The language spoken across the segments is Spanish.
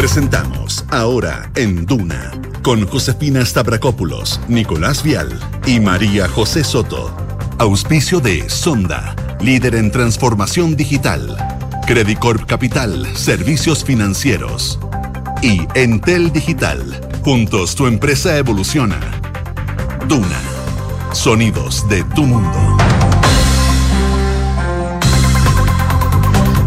Presentamos Ahora en Duna, con Josefina Stavrakopoulos, Nicolás Vial y María José Soto. Auspicio de Sonda, líder en transformación digital. Credicorp Capital, servicios financieros. Y Entel Digital, juntos tu empresa evoluciona. Duna, sonidos de tu mundo.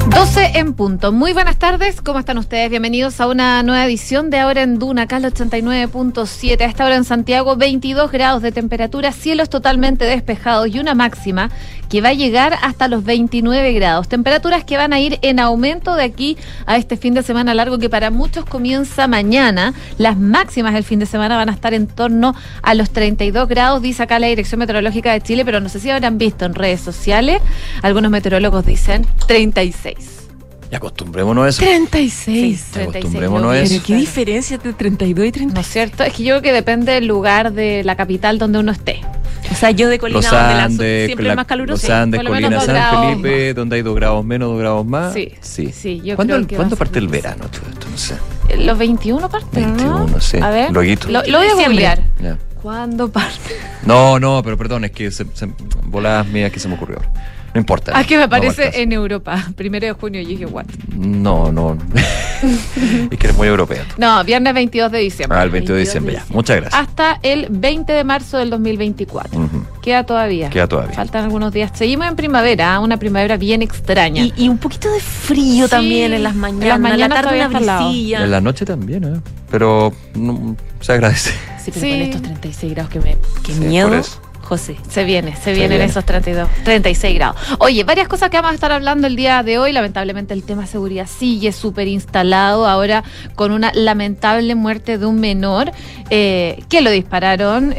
12 en punto. Muy buenas tardes, ¿cómo están ustedes? Bienvenidos a una nueva edición de Ahora en Duna, acá en 89.7. A esta hora en Santiago, 22 grados de temperatura, cielos totalmente despejados y una máxima que va a llegar hasta los 29 grados. Temperaturas que van a ir en aumento de aquí a este fin de semana largo que para muchos comienza mañana. Las máximas del fin de semana van a estar en torno a los 32 grados, dice acá la Dirección Meteorológica de Chile, pero no sé si habrán visto en redes sociales, algunos meteorólogos dicen 36. Y acostumbrémonos a eso. 36. Sí, 36. Acostumbrémonos a eso. Pero qué diferencia entre 32 y 36. ¿No es cierto? Es que yo creo que depende del lugar de la capital donde uno esté. O sea, yo de Colina Los Andes, siempre es más caluroso. Los Andes, sí, Colina, San Felipe, más. Donde hay 2 grados menos, 2 grados más. Sí. Yo creo que ¿cuándo parte el verano todo esto? No sé. Los 21 parte, ¿no? 21, sí. A ver. Lo voy a googlear. Yeah. ¿Cuándo parte? No, pero perdón, es que voladas mías que se me ocurrió. No importa. Ah, que me aparece no en Europa. 1 de junio, yo dije, what? No. Es que eres muy europea. No, viernes 22 de diciembre. Ah, el 22 de diciembre, ya. Muchas gracias. Hasta el 20 de marzo del 2024. Uh-huh. Queda todavía. Faltan algunos días. Seguimos en primavera, una primavera bien extraña. Y un poquito de frío también en las mañanas. En las mañanas, la tarde una brisilla. En la noche también, ¿eh? Pero no, se agradece. Sí, pero con estos 36 grados que me... Qué miedo. José, se vienen esos 36 grados. Oye, varias cosas que vamos a estar hablando el día de hoy. Lamentablemente el tema seguridad sigue súper instalado, ahora con una lamentable muerte de un menor que lo dispararon.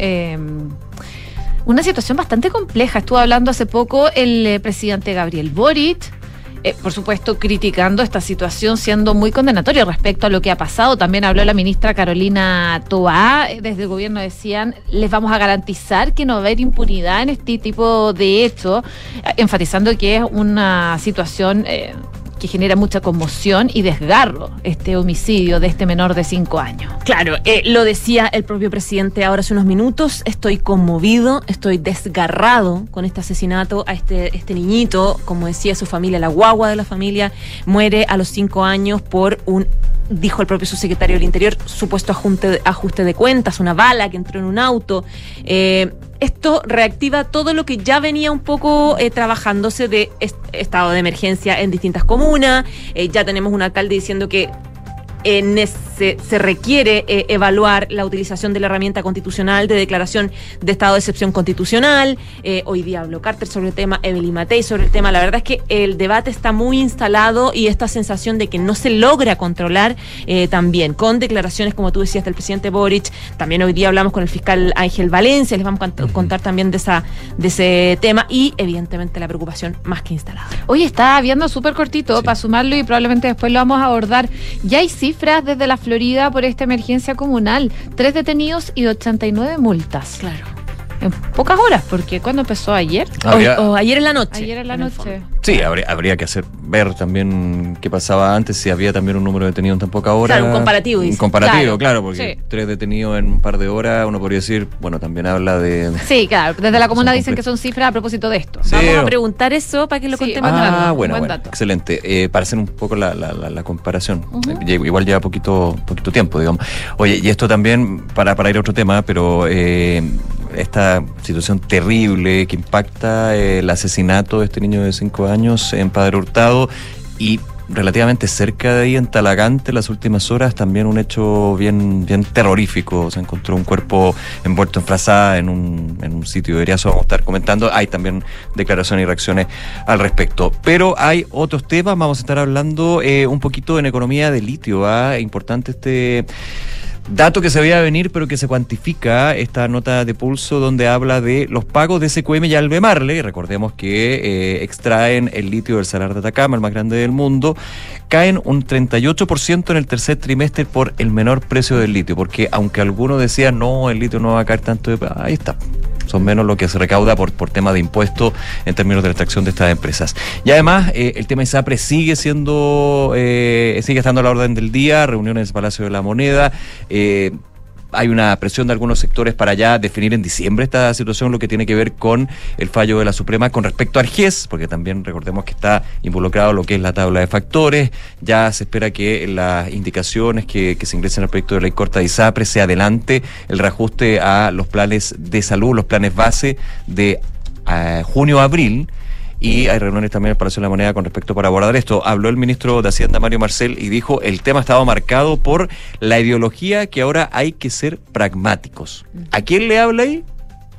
Una situación bastante compleja. Estuvo hablando hace poco el presidente Gabriel Boric, por supuesto criticando esta situación, siendo muy condenatorio respecto a lo que ha pasado. También habló la ministra Carolina Tohá. Desde el gobierno decían, les vamos a garantizar que no va a haber impunidad en este tipo de hechos, enfatizando que es una situación que genera mucha conmoción y desgarro este homicidio de este menor de 5 años. Claro, lo decía el propio presidente ahora hace unos minutos, estoy conmovido, estoy desgarrado con este asesinato a este niñito, como decía su familia, la guagua de la familia, muere a los 5 años por un, dijo el propio subsecretario del Interior, supuesto ajuste de cuentas, una bala que entró en un auto. Esto reactiva todo lo que ya venía un poco trabajándose de estado de emergencia en distintas comunas. Ya tenemos un alcalde diciendo que se requiere evaluar la utilización de la herramienta constitucional de declaración de estado de excepción constitucional. Hoy día habló Carter sobre el tema, Evelyn Matei sobre el tema. La verdad es que el debate está muy instalado y esta sensación de que no se logra controlar también, con declaraciones, como tú decías, del presidente Boric. También hoy día hablamos con el fiscal Ángel Valencia, les vamos a contar también de ese tema y evidentemente la preocupación más que instalada. Hoy está viendo súper cortito para sumarlo y probablemente después lo vamos a abordar. Ya hay cifras desde La Florida por esta emergencia comunal, 3 detenidos y 89 multas. Claro. En pocas horas, porque ¿cuándo empezó? ¿Ayer? O ayer en la noche. Sí, habría que ver también qué pasaba antes, si había también un número de detenidos en tan poca hora. Claro, un comparativo, claro, porque 3 detenidos en un par de horas, uno podría decir, bueno, también habla de... Sí, claro, desde la comuna dicen que son cifras a propósito de esto. Sí, vamos a preguntar eso para que lo contemos. Ah, bueno, excelente. Para hacer un poco la comparación. Uh-huh. Igual lleva poquito tiempo, digamos. Oye, y esto también, para ir a otro tema, pero... esta situación terrible que impacta el asesinato de este niño de 5 años en Padre Hurtado y relativamente cerca de ahí en Talagante, las últimas horas también un hecho bien terrorífico. Se encontró un cuerpo envuelto en frazada en un sitio de eriazo. Vamos a estar comentando, hay también declaraciones y reacciones al respecto, pero hay otros temas. Vamos a estar hablando un poquito en economía de litio. Importante este dato que se veía venir, pero que se cuantifica esta nota de Pulso, donde habla de los pagos de SQM y Albemarle. Recordemos que extraen el litio del Salar de Atacama, el más grande del mundo. Caen un 38% en el tercer trimestre por el menor precio del litio, porque aunque algunos decían, no, el litio no va a caer tanto, ahí está. son menos lo que se recauda por tema de impuestos en términos de la extracción de estas empresas. Y además, el tema ISAPRE sigue estando a la orden del día, reuniones en el Palacio de la Moneda, hay una presión de algunos sectores para ya definir en diciembre esta situación, lo que tiene que ver con el fallo de la Suprema con respecto a Argés, porque también recordemos que está involucrado lo que es la tabla de factores. Ya se espera que las indicaciones que se ingresen al proyecto de ley corta de ISAPRE se adelante el reajuste a los planes de salud, los planes base de junio-abril. Y hay reuniones también en el Palacio de la Moneda con respecto para abordar esto. Habló el ministro de Hacienda, Mario Marcel, y dijo el tema estaba marcado por la ideología que ahora hay que ser pragmáticos. ¿A quién le habla ahí?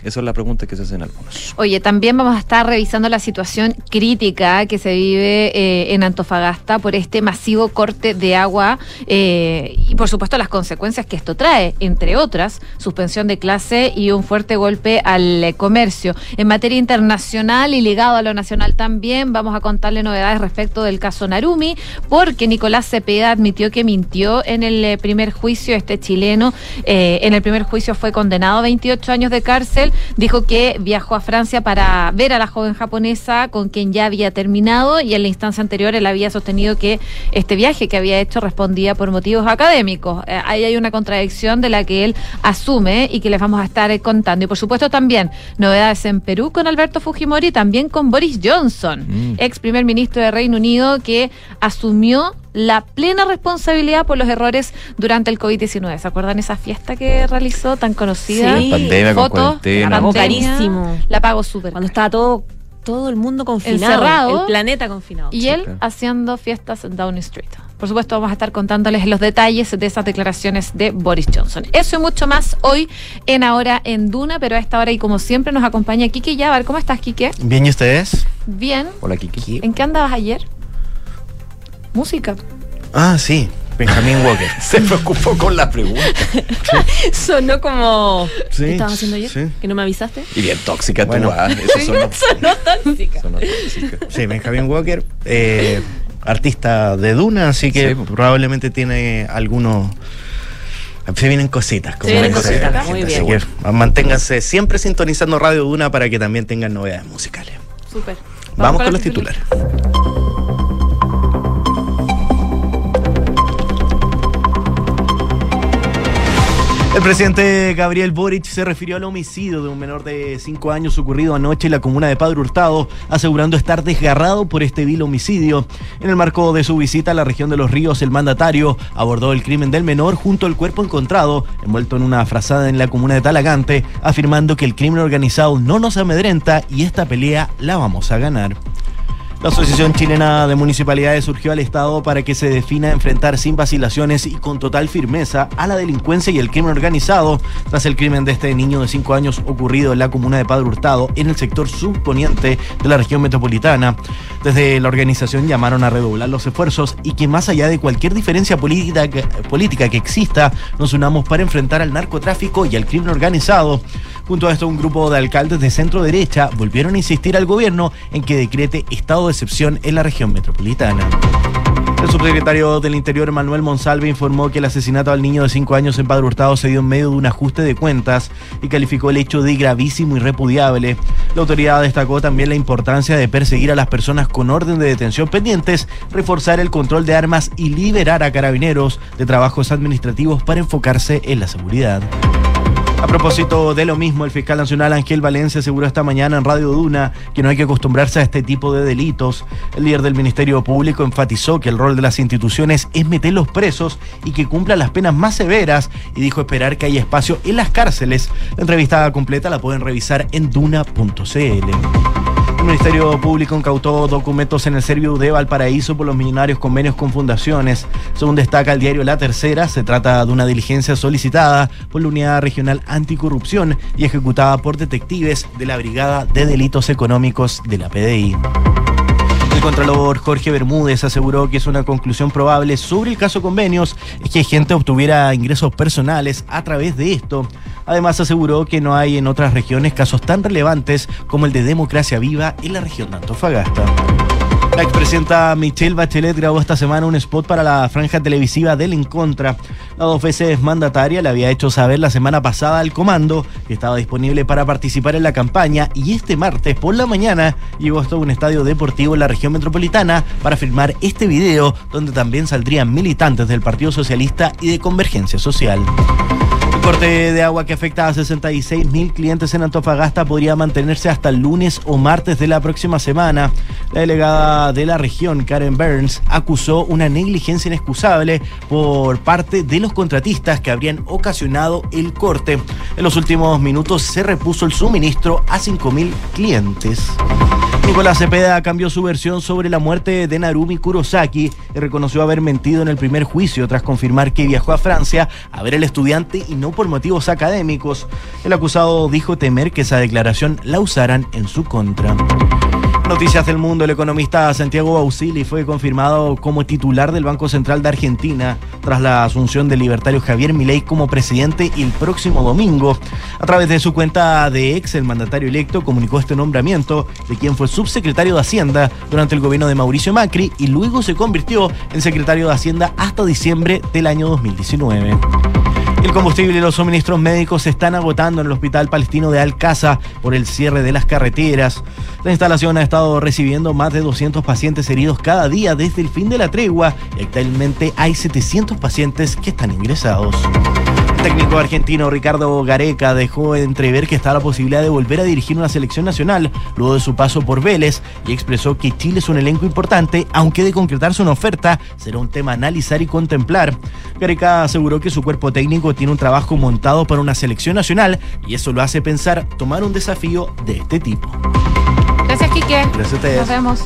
Esa es la pregunta que se hacen algunos. Oye, también vamos a estar revisando la situación crítica que se vive en Antofagasta por este masivo corte de agua y por supuesto las consecuencias que esto trae, entre otras, suspensión de clase y un fuerte golpe al comercio. En materia internacional y ligado a lo nacional también, vamos a contarle novedades respecto del caso Narumi, porque Nicolás Cepeda admitió que mintió en el primer juicio. Este chileno en el primer juicio fue condenado a 28 años de cárcel. Dijo que viajó a Francia para ver a la joven japonesa con quien ya había terminado, y en la instancia anterior él había sostenido que este viaje que había hecho respondía por motivos académicos. Ahí hay una contradicción de la que él asume y que les vamos a estar contando. Y por supuesto también novedades en Perú con Alberto Fujimori, también con Boris Johnson, ex primer ministro de Reino Unido, que asumió la plena responsabilidad por los errores durante el COVID-19. ¿Se acuerdan esa fiesta que realizó tan conocida? Sí, pandemia, fotos, la pagó carísimo. La pagó súper. Cuando estaba todo el mundo confinado, encerrado, el planeta confinado. Y él haciendo fiestas en Downing Street. Por supuesto, vamos a estar contándoles los detalles de esas declaraciones de Boris Johnson. Eso y mucho más hoy en Ahora en Duna, pero a esta hora y como siempre nos acompaña Quique Yavar. ¿Cómo estás, Quique? Bien, ¿y ustedes? Bien. Hola, Quique. ¿En qué andabas ayer? Música. Ah, sí. Benjamin Walker. Se preocupó con la pregunta. Sí. Sonó como... Sí, ¿qué estabas haciendo ayer? Sí. ¿Que no me avisaste? Y bien tóxica, bueno, tú. Eso sonó tóxica. Sonó tóxica. Sí, Benjamin Walker, artista de Duna, así que sí, probablemente tiene algunos... Se vienen cositas. Como se vienen cositas, muy bien. Así que manténganse siempre sintonizando Radio Duna para que también tengan novedades musicales. Súper. Vamos con los titulares. El presidente Gabriel Boric se refirió al homicidio de un menor de 5 años ocurrido anoche en la comuna de Padre Hurtado, asegurando estar desgarrado por este vil homicidio. En el marco de su visita a la región de Los Ríos, el mandatario abordó el crimen del menor junto al cuerpo encontrado, envuelto en una frazada en la comuna de Talagante, afirmando que el crimen organizado no nos amedrenta y esta pelea la vamos a ganar. La Asociación Chilena de Municipalidades surgió al Estado para que se defina enfrentar sin vacilaciones y con total firmeza a la delincuencia y el crimen organizado tras el crimen de este niño de 5 años ocurrido en la comuna de Padre Hurtado, en el sector surponiente de la región metropolitana. Desde la organización llamaron a redoblar los esfuerzos y que más allá de cualquier diferencia política que exista, nos unamos para enfrentar al narcotráfico y al crimen organizado. Junto a esto, un grupo de alcaldes de centro derecha volvieron a insistir al gobierno en que decrete estado de excepción en la región metropolitana. El subsecretario del Interior, Manuel Monsalve, informó que el asesinato al niño de 5 años en Padre Hurtado se dio en medio de un ajuste de cuentas y calificó el hecho de gravísimo y repudiable. La autoridad destacó también la importancia de perseguir a las personas con orden de detención pendientes, reforzar el control de armas y liberar a carabineros de trabajos administrativos para enfocarse en la seguridad. A propósito de lo mismo, el fiscal nacional Ángel Valencia aseguró esta mañana en Radio Duna que no hay que acostumbrarse a este tipo de delitos. El líder del Ministerio Público enfatizó que el rol de las instituciones es meterlos presos y que cumplan las penas más severas, y dijo esperar que haya espacio en las cárceles. La entrevista completa la pueden revisar en duna.cl. El Ministerio Público incautó documentos en el Serviu de Valparaíso por los millonarios convenios con fundaciones. Según destaca el diario La Tercera, se trata de una diligencia solicitada por la Unidad Regional Anticorrupción y ejecutada por detectives de la Brigada de Delitos Económicos de la PDI. El contralor Jorge Bermúdez aseguró que es una conclusión probable sobre el caso Convenios es que gente obtuviera ingresos personales a través de esto. Además aseguró que no hay en otras regiones casos tan relevantes como el de Democracia Viva en la región de Antofagasta. La expresidenta Michelle Bachelet grabó esta semana un spot para la franja televisiva del En Contra. La dos veces mandataria le había hecho saber la semana pasada al comando que estaba disponible para participar en la campaña, y este martes por la mañana llegó hasta un estadio deportivo en la región metropolitana para filmar este video, donde también saldrían militantes del Partido Socialista y de Convergencia Social. Corte de agua que afecta a 66.000 clientes en Antofagasta podría mantenerse hasta el lunes o martes de la próxima semana. La delegada de la región, Karen Burns, acusó una negligencia inexcusable por parte de los contratistas que habrían ocasionado el corte. En los últimos minutos se repuso el suministro a 5.000 clientes. Nicolás Cepeda cambió su versión sobre la muerte de Narumi Kurosaki y reconoció haber mentido en el primer juicio tras confirmar que viajó a Francia a ver al estudiante y no por motivos académicos. El acusado dijo temer que esa declaración la usaran en su contra. Noticias del mundo. El economista Santiago Bausili fue confirmado como titular del Banco Central de Argentina tras la asunción del libertario Javier Milei como presidente el próximo domingo. A través de su cuenta de X, el mandatario electo comunicó este nombramiento de quien fue subsecretario de Hacienda durante el gobierno de Mauricio Macri y luego se convirtió en secretario de Hacienda hasta diciembre del año 2019. El combustible y los suministros médicos se están agotando en el hospital palestino de Al-Qasa por el cierre de las carreteras. La instalación ha estado recibiendo más de 200 pacientes heridos cada día desde el fin de la tregua y actualmente hay 700 pacientes que están ingresados. El técnico argentino Ricardo Gareca dejó entrever que está la posibilidad de volver a dirigir una selección nacional luego de su paso por Vélez y expresó que Chile es un elenco importante, aunque de concretarse una oferta será un tema a analizar y contemplar. Gareca aseguró que su cuerpo técnico tiene un trabajo montado para una selección nacional y eso lo hace pensar tomar un desafío de este tipo. Gracias, Quique. Gracias a ustedes. Nos vemos.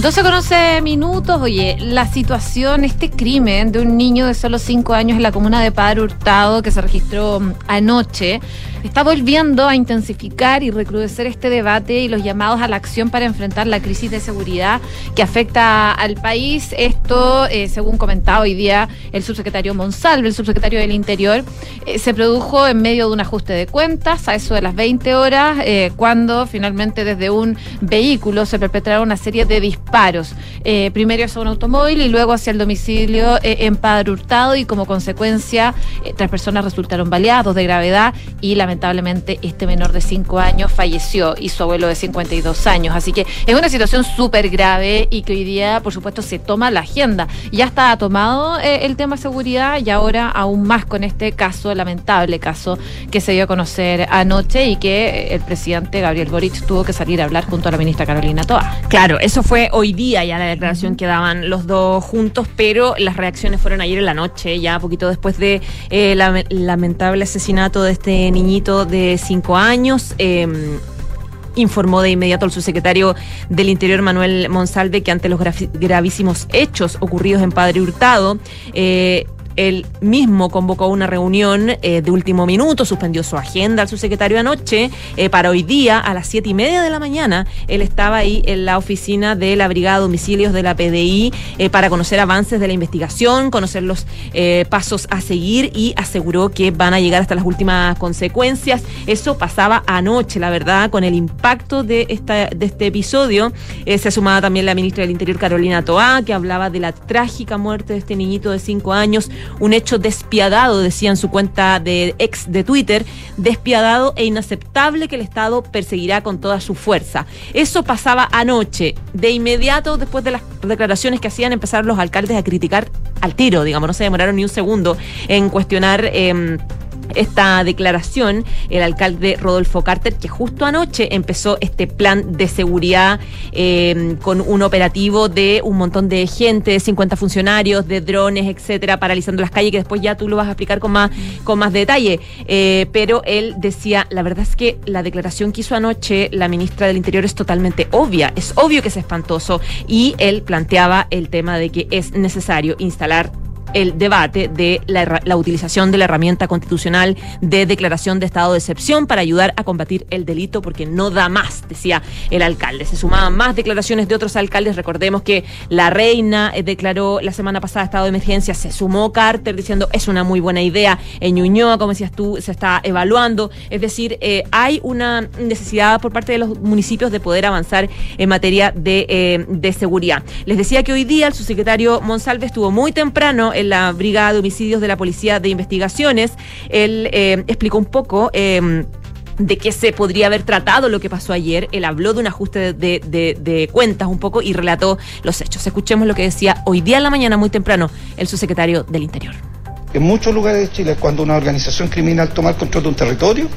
12:11. Oye, la situación, este crimen de un niño de solo 5 años en la comuna de Padre Hurtado que se registró anoche, está volviendo a intensificar y recrudecer este debate y los llamados a la acción para enfrentar la crisis de seguridad que afecta al país. Esto, según comentaba hoy día el subsecretario Monsalve, el subsecretario del Interior, se produjo en medio de un ajuste de cuentas a eso de las 20 horas, cuando finalmente desde un vehículo se perpetraron una serie de disparos, primero hacia un automóvil y luego hacia el domicilio en Padre Hurtado, y como consecuencia 3 personas resultaron baleadas, 2 de gravedad, y lamentablemente este menor de 5 años falleció y su abuelo de 52 años, así que es una situación súper grave y que hoy día por supuesto se toma la agenda. Ya está tomado el tema seguridad y ahora aún más con este caso, lamentable caso que se dio a conocer anoche y que el presidente Gabriel Boric tuvo que salir a hablar junto a la ministra Carolina Tohá. Claro, eso fue hoy día ya la declaración que daban los dos juntos, pero las reacciones fueron ayer en la noche, ya poquito después de lamentable asesinato de este niñito de 5 años. Informó de inmediato al subsecretario del Interior, Manuel Monsalve, que ante los gravísimos hechos ocurridos en Padre Hurtado, él mismo convocó una reunión de último minuto, suspendió su agenda al subsecretario anoche para hoy día a las 7:30 a.m. Él estaba ahí en la oficina de la Brigada de Domicilios de la PDI para conocer avances de la investigación, conocer los pasos a seguir, y aseguró que van a llegar hasta las últimas consecuencias. Eso pasaba anoche, la verdad, con el impacto de este episodio. Se sumaba también la ministra del Interior, Carolina Tohá, que hablaba de la trágica muerte de este niñito de 5 años. Un hecho despiadado, decía en su cuenta de X de Twitter, despiadado e inaceptable que el Estado perseguirá con toda su fuerza. Eso pasaba anoche. De inmediato, después de las declaraciones que hacían, empezaron los alcaldes a criticar al tiro, digamos, no se demoraron ni un segundo en cuestionar esta declaración. El alcalde Rodolfo Carter, que justo anoche empezó este plan de seguridad con un operativo de un montón de gente, 50 funcionarios, de drones, etcétera, paralizando las calles, que después ya tú lo vas a explicar con más detalle, pero él decía, la verdad es que la declaración que hizo anoche la ministra del Interior es totalmente obvia, es obvio que es espantoso, y él planteaba el tema de que es necesario instalar el debate de la utilización de la herramienta constitucional de declaración de estado de excepción para ayudar a combatir el delito, porque no da más, decía el alcalde. Se sumaban más declaraciones de otros alcaldes. Recordemos que La Reina declaró la semana pasada estado de emergencia, se sumó Carter diciendo es una muy buena idea, en Ñuñoa, como decías tú, se está evaluando. Es decir, hay una necesidad por parte de los municipios de poder avanzar en materia de seguridad. Les decía que hoy día el subsecretario Monsalve estuvo muy temprano en la Brigada de Homicidios de la Policía de Investigaciones. Él explicó un poco de qué se podría haber tratado lo que pasó ayer. Él habló de un ajuste de cuentas un poco y relató los hechos. Escuchemos lo que decía hoy día en la mañana, muy temprano, el subsecretario del Interior. En muchos lugares de Chile, cuando una organización criminal toma el control de un territorio,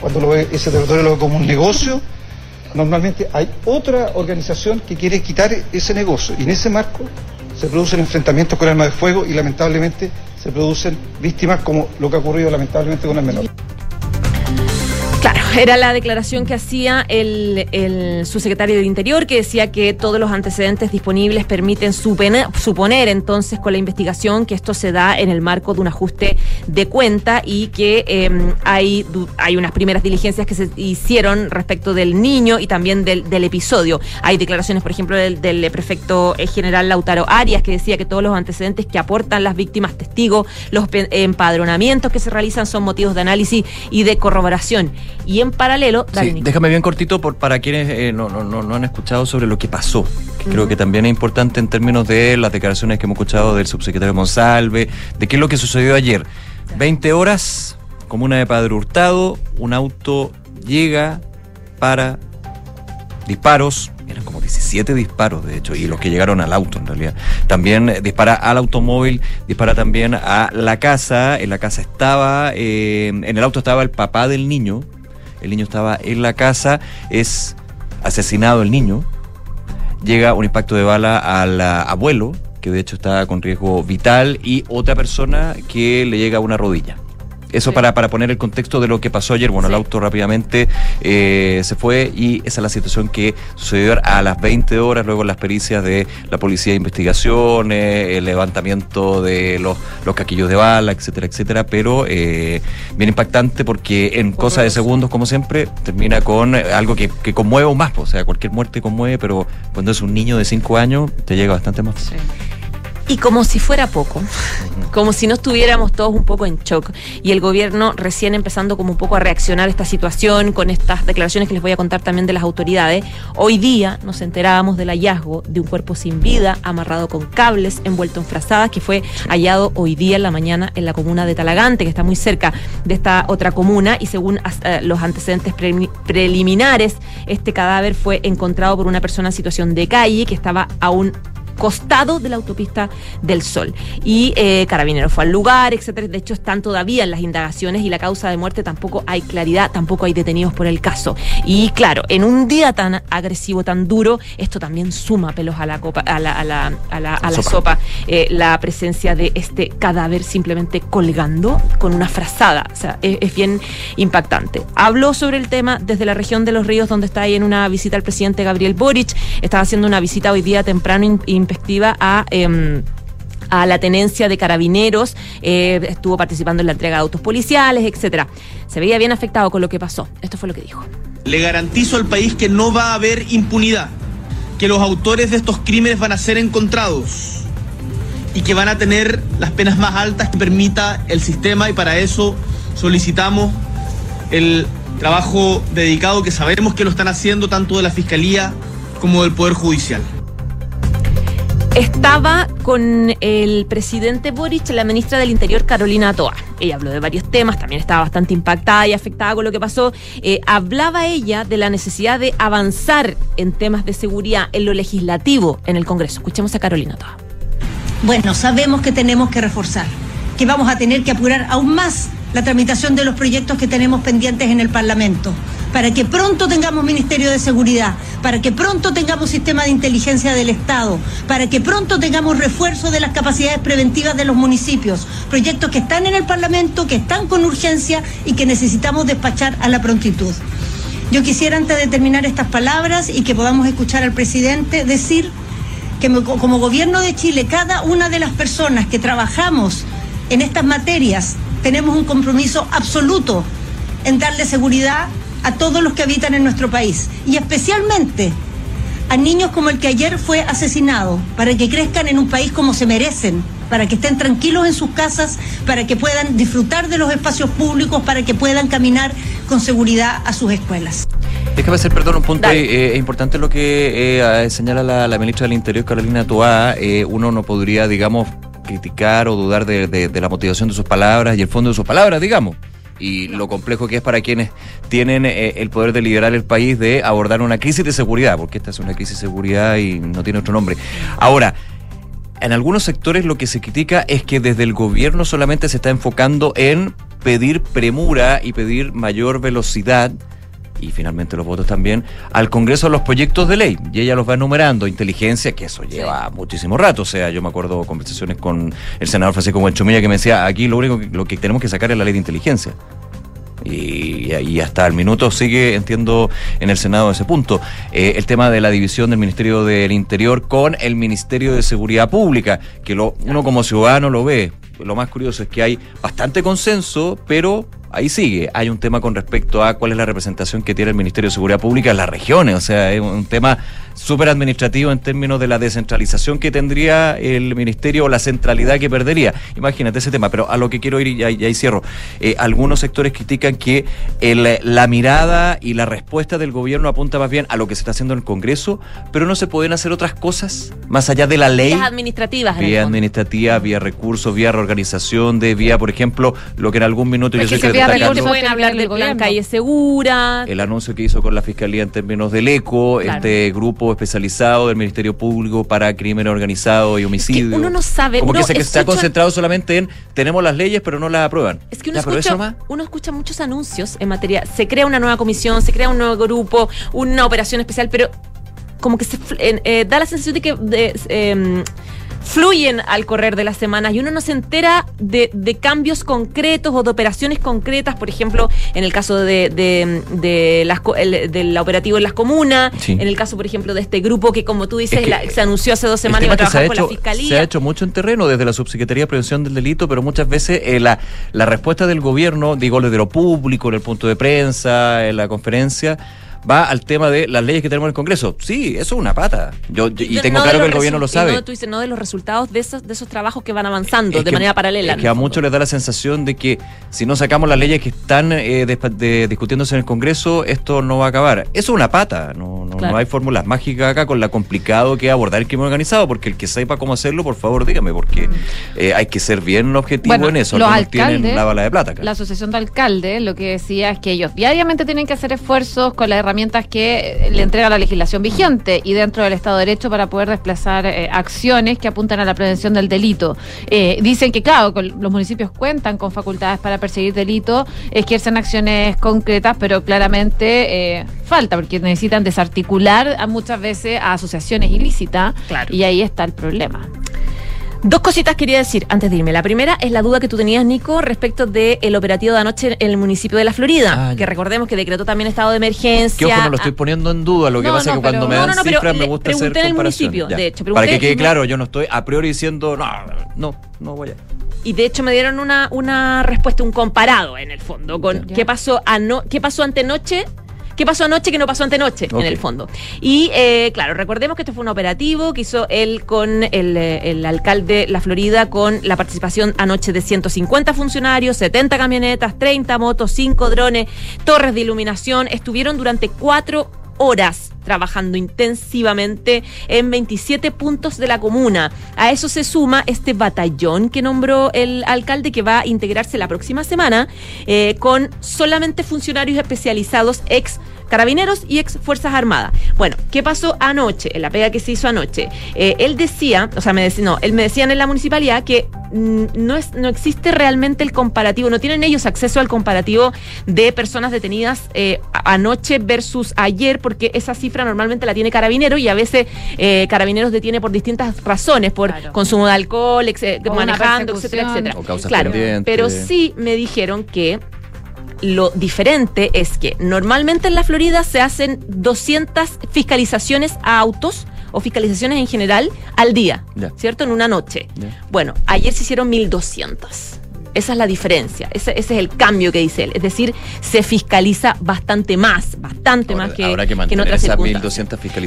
cuando lo ve, ese territorio lo ve como un negocio, normalmente hay otra organización que quiere quitar ese negocio. Y en ese marco se producen enfrentamientos con armas de fuego y lamentablemente se producen víctimas como lo que ha ocurrido lamentablemente con el menor. Claro, era la declaración que hacía el subsecretario de Interior, que decía que todos los antecedentes disponibles permiten suponer entonces con la investigación que esto se da en el marco de un ajuste de cuenta y que hay unas primeras diligencias que se hicieron respecto del niño y también del episodio. Hay declaraciones, por ejemplo, del prefecto general Lautaro Arias, que decía que todos los antecedentes que aportan las víctimas testigos, los empadronamientos que se realizan son motivos de análisis y de corroboración. Y en paralelo, sí, déjame bien cortito para quienes no han escuchado sobre lo que pasó. Uh-huh. Creo que también es importante en términos de las declaraciones que hemos escuchado del subsecretario Monsalve, de qué es lo que sucedió ayer. 20 horas, comuna de Padre Hurtado, un auto llega para disparos. Eran como 17 disparos, de hecho, y los que llegaron al auto, en realidad. También dispara al automóvil, dispara también a la casa. En la casa estaba, en el auto estaba el papá del niño. El niño estaba en la casa, es asesinado el niño. Llega un impacto de bala al abuelo, que de hecho está con riesgo vital, y otra persona que le llega a una rodilla. Eso sí, para poner el contexto de lo que pasó ayer. Bueno, sí, el auto rápidamente se fue y esa es la situación que sucedió a las 20 horas, luego las pericias de la Policía de Investigaciones, el levantamiento de los casquillos de bala, etcétera, etcétera, pero bien impactante porque en cosa de segundos, como siempre, termina con algo que conmueve más, o sea, cualquier muerte conmueve, pero cuando es un niño de 5 años te llega bastante más. Sí. Y como si fuera poco, como si no estuviéramos todos un poco en shock y el gobierno recién empezando como un poco a reaccionar a esta situación con estas declaraciones que les voy a contar también de las autoridades, hoy día nos enterábamos del hallazgo de un cuerpo sin vida amarrado con cables, envuelto en frazadas, que fue hallado hoy día en la mañana en la comuna de Talagante, que está muy cerca de esta otra comuna, y según los antecedentes preliminares, este cadáver fue encontrado por una persona en situación de calle que estaba aún costado de la autopista del Sol, y Carabineros fue al lugar, etcétera. De hecho, están todavía en las indagaciones y la causa de muerte tampoco hay claridad, tampoco hay detenidos por el caso. Y claro, en un día tan agresivo, tan duro, esto también suma pelos a la copa, a la sopa, la presencia de este cadáver simplemente colgando con una frazada. O sea, es bien impactante. Habló sobre el tema desde la región de Los Ríos, donde está ahí en una visita el presidente Gabriel Boric. Estaba haciendo una visita hoy día temprano perspectiva a la tenencia de Carabineros, estuvo participando en la entrega de autos policiales, etcétera. Se veía bien afectado con lo que pasó. Esto fue lo que dijo. Le garantizo al país que no va a haber impunidad, que los autores de estos crímenes van a ser encontrados y que van a tener las penas más altas que permita el sistema, y para eso solicitamos el trabajo dedicado que sabemos que lo están haciendo tanto de la Fiscalía como del Poder Judicial. Estaba con el presidente Boric la ministra del Interior, Carolina Tohá. Ella habló de varios temas, también estaba bastante impactada y afectada con lo que pasó. Hablaba ella de la necesidad de avanzar en temas de seguridad en lo legislativo en el Congreso. Escuchemos a Carolina Tohá. Bueno, sabemos que tenemos que reforzar, que vamos a tener que apurar aún más la tramitación de los proyectos que tenemos pendientes en el Parlamento, para que pronto tengamos Ministerio de Seguridad, para que pronto tengamos sistema de inteligencia del Estado, para que pronto tengamos refuerzo de las capacidades preventivas de los municipios, proyectos que están en el Parlamento, que están con urgencia y que necesitamos despachar a la prontitud. Yo quisiera, antes de terminar estas palabras y que podamos escuchar al presidente, decir que como gobierno de Chile, cada una de las personas que trabajamos en estas materias tenemos un compromiso absoluto en darle seguridad a todos los que habitan en nuestro país, y especialmente a niños como el que ayer fue asesinado, para que crezcan en un país como se merecen, para que estén tranquilos en sus casas, para que puedan disfrutar de los espacios públicos, para que puedan caminar con seguridad a sus escuelas. Déjame hacer, perdón, un punto. Es importante lo que señala la ministra del Interior, Carolina Tohá. Uno no podría, digamos, criticar o dudar de la motivación de sus palabras y el fondo de sus palabras, digamos. Y lo complejo que es para quienes tienen el poder de liderar el país de abordar una crisis de seguridad, porque esta es una crisis de seguridad y no tiene otro nombre. Ahora, en algunos sectores lo que se critica es que desde el gobierno solamente se está enfocando en pedir premura y pedir mayor velocidad, y finalmente los votos también, al Congreso los proyectos de ley, y ella los va enumerando, inteligencia, que eso lleva muchísimo rato, o sea, yo me acuerdo conversaciones con el senador Francisco Buenchumilla que me decía, aquí lo único que, lo que tenemos que sacar es la ley de inteligencia, y hasta el minuto sigue, entiendo, en el Senado ese punto, el tema de la división del Ministerio del Interior con el Ministerio de Seguridad Pública, que uno como ciudadano lo ve. Lo más curioso es que hay bastante consenso, pero ahí sigue. Hay un tema con respecto a cuál es la representación que tiene el Ministerio de Seguridad Pública en las regiones. O sea, es un tema súper administrativo en términos de la descentralización que tendría el ministerio o la centralidad que perdería. Imagínate ese tema, pero a lo que quiero ir, y ahí cierro. Algunos sectores critican que la mirada y la respuesta del gobierno apunta más bien a lo que se está haciendo en el Congreso, pero no se pueden hacer otras cosas más allá de la ley. Vías administrativas. Vía administrativa, vía recursos, vía organización de vía, por ejemplo, lo que en algún minuto yo sé que pueden hablar de plan calle segura, el anuncio que hizo con la fiscalía en términos del ECO, claro, este grupo especializado del Ministerio Público para crimen organizado y homicidio. Es que uno no sabe, como uno que se ha concentrado solamente en tenemos las leyes pero no las aprueban. Es que uno escucha muchos anuncios en materia, se crea una nueva comisión, se crea un nuevo grupo, una operación especial, pero como que se da la sensación de que fluyen al correr de las semanas y uno no se entera de cambios concretos o de operaciones concretas, por ejemplo, en el caso del operativo en las comunas, sí, en el caso, por ejemplo, de este grupo que, como tú dices, es que se anunció hace 2 semanas y va a trabajar con la Fiscalía. Se ha hecho mucho en terreno desde la Subsecretaría de Prevención del Delito, pero muchas veces la respuesta del gobierno, digo, desde lo público, en el punto de prensa, en la conferencia, va al tema de las leyes que tenemos en el Congreso. Sí, eso es una pata. Yo tengo no claro que el gobierno lo sabe. No, tú dices, no de los resultados de esos trabajos que van avanzando de manera paralela. Es que a muchos les da la sensación de que si no sacamos las leyes que están discutiéndose en el Congreso, esto no va a acabar. Eso es una pata. No hay fórmulas mágicas acá con lo complicado que es abordar el crimen organizado, porque el que sepa cómo hacerlo, por favor, dígame, porque hay que ser bien objetivo en eso. Los alcaldes tienen la bala de plata acá. La Asociación de Alcaldes lo que decía es que ellos diariamente tienen que hacer esfuerzos con la herramientas que le entrega la legislación vigente y dentro del Estado de Derecho para poder desplazar acciones que apuntan a la prevención del delito. Dicen que, claro, los municipios cuentan con facultades para perseguir delitos, ejercen acciones concretas, pero claramente falta, porque necesitan desarticular muchas veces a asociaciones ilícitas, claro, y ahí está el problema. Dos cositas quería decir antes de irme. La primera es la duda que tú tenías, Nico, respecto del operativo de anoche en el municipio de La Florida, que recordemos que decretó también estado de emergencia. Que ojo, no lo estoy poniendo en duda, lo que pasa es que cuando me dan cifras me gusta hacer comparación. Municipio, de hecho, para que quede claro, yo no estoy a priori diciendo, no voy a... Y de hecho me dieron una respuesta, un comparado en el fondo, con ¿Qué pasó anoche que no pasó antenoche, en el fondo? Y, claro, recordemos que esto fue un operativo que hizo él con el alcalde La Florida, con la participación anoche de 150 funcionarios, 70 camionetas, 30 motos, 5 drones, torres de iluminación. Estuvieron durante 4 horas trabajando intensivamente en 27 puntos de la comuna. A eso se suma este batallón que nombró el alcalde, que va a integrarse la próxima semana con solamente funcionarios especializados, ex carabineros y ex fuerzas armadas. Bueno, ¿qué pasó anoche? En la pega que se hizo anoche, él me decían en la municipalidad que no existe realmente el comparativo, no tienen ellos acceso al comparativo de personas detenidas anoche versus ayer, porque esa cifra normalmente la tiene Carabineros y a veces Carabineros detiene por distintas razones, por consumo de alcohol, manejando, etcétera, etcétera. O causas pendientes. Pero sí me dijeron que lo diferente es que normalmente en la Florida se hacen 200 fiscalizaciones a autos o fiscalizaciones en general al día, ¿cierto? En una noche. Bueno, ayer se hicieron 1.200. Esa es la diferencia, ese es el cambio que dice él. Es decir, se fiscaliza bastante más que en otras circunstancias.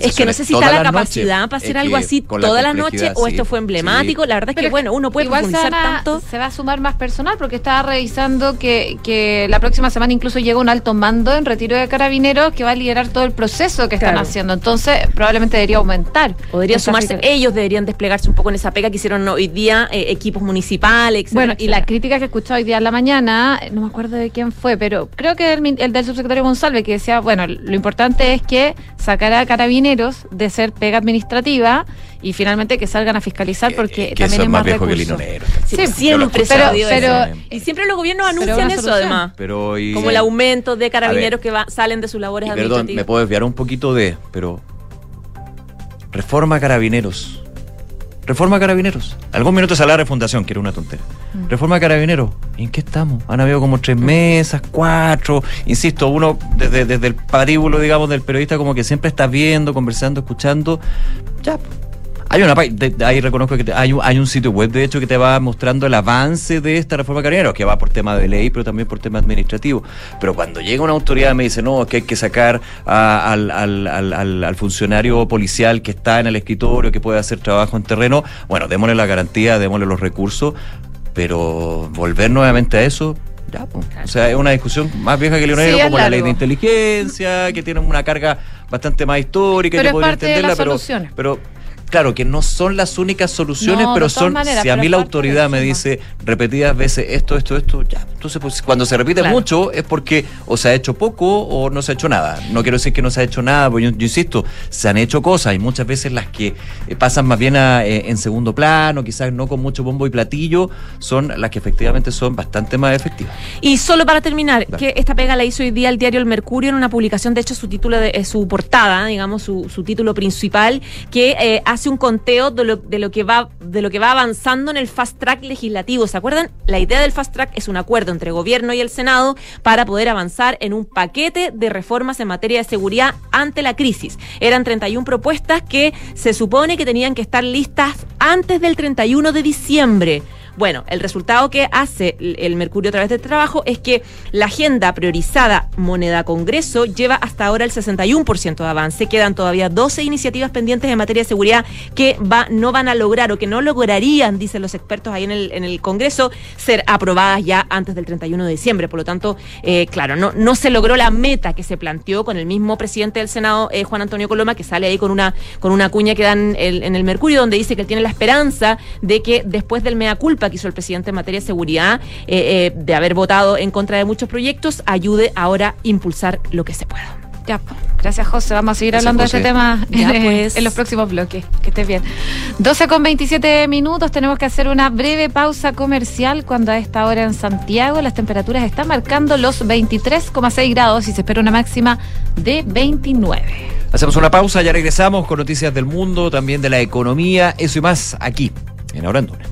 Es que no sé si está la capacidad para hacer algo así toda la noche, o esto fue emblemático. La verdad es que, bueno, uno puede profundizar tanto. Se va a sumar más personal, porque estaba revisando que la próxima semana incluso llega un alto mando en retiro de Carabineros que va a liderar todo el proceso que están haciendo. Entonces, probablemente debería aumentar. Podría sumarse, ellos deberían desplegarse un poco en esa pega que hicieron hoy día equipos municipales, etcétera, bueno, etcétera. Y la crítica que he escuchado hoy día en la mañana, no me acuerdo de quién fue, pero creo que el del subsecretario Monsalve, que decía, bueno, lo importante es que sacar a Carabineros de ser pega administrativa y finalmente que salgan a fiscalizar, porque que también es más viejo recursos. Que el siempre se ha dicho eso. Y siempre los gobiernos anuncian eso, además. Pero hoy, como el aumento de Carabineros que salen de sus labores administrativas. Perdón, me puedo desviar un poquito pero reforma Carabineros. Reforma Carabineros. Algún minuto se habla de refundación, que era una tontera. Reforma Carabineros. ¿En qué estamos? Han habido como 3 mesas, 4. Insisto, uno desde el paríbulo, digamos, del periodista, como que siempre está viendo, conversando, escuchando. Ya. Hay una ahí reconozco que hay un sitio web, de hecho, que te va mostrando el avance de esta reforma Carabineros, que va por tema de ley, pero también por tema administrativo. Pero cuando llega una autoridad me dice, no, es que hay que sacar al funcionario policial que está en el escritorio, que puede hacer trabajo en terreno, bueno, démosle la garantía, démosle los recursos, pero volver nuevamente a eso. Ya, pues. O sea, es una discusión más vieja que Leonero, como la ley de inteligencia, que tiene una carga bastante más histórica, pero yo podría entenderla, pero claro, que no son las únicas soluciones, no, pero son, maneras, si a mí la autoridad me dice repetidas veces esto, ya. Entonces, pues, cuando se repite mucho es porque o se ha hecho poco o no se ha hecho nada. No quiero decir que no se ha hecho nada, porque yo insisto, se han hecho cosas y muchas veces las que pasan más bien en segundo plano, quizás no con mucho bombo y platillo, son las que efectivamente son bastante más efectivas. Y solo para terminar, que esta pega la hizo hoy día el diario El Mercurio en una publicación, de hecho su título, su portada, digamos, su título principal, que hace un conteo de lo que va avanzando en el fast track legislativo. ¿Se acuerdan? La idea del fast track es un acuerdo entre gobierno y el Senado para poder avanzar en un paquete de reformas en materia de seguridad ante la crisis. Eran 31 propuestas que se supone que tenían que estar listas antes del 31 de diciembre. Bueno, el resultado que hace el Mercurio a través de este trabajo es que la agenda priorizada moneda-congreso lleva hasta ahora el 61% de avance. Quedan todavía 12 iniciativas pendientes en materia de seguridad que no van a lograr, o que no lograrían, dicen los expertos ahí en el Congreso, ser aprobadas ya antes del 31 de diciembre. Por lo tanto, claro, no se logró la meta que se planteó con el mismo presidente del Senado, Juan Antonio Coloma, que sale ahí con una cuña que dan en el Mercurio, donde dice que él tiene la esperanza de que después del mea culpa que hizo el presidente en materia de seguridad, de haber votado en contra de muchos proyectos, ayude ahora a impulsar lo que se pueda. Ya, gracias, José. Vamos a seguir hablando de este tema en los próximos bloques. Que estés bien. 12:27, tenemos que hacer una breve pausa comercial, cuando a esta hora en Santiago las temperaturas están marcando los 23,6 grados y se espera una máxima de 29. Hacemos una pausa, ya regresamos con noticias del mundo, también de la economía, eso y más aquí en Ahora en Duna.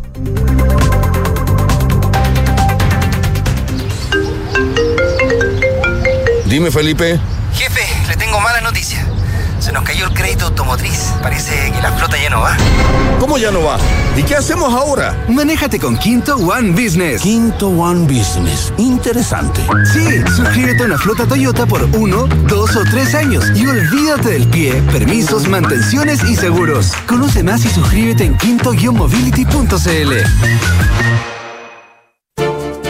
Dime, Felipe. Jefe, le tengo mala noticia. Se nos cayó el crédito automotriz. Parece que la flota ya no va. ¿Cómo ya no va? ¿Y qué hacemos ahora? Manéjate con Quinto One Business. Quinto One Business. Interesante. Sí, suscríbete a una flota Toyota por 1, 2 o 3 años y olvídate del pie, permisos, mantenciones y seguros. Conoce más y suscríbete en quinto-mobility.cl.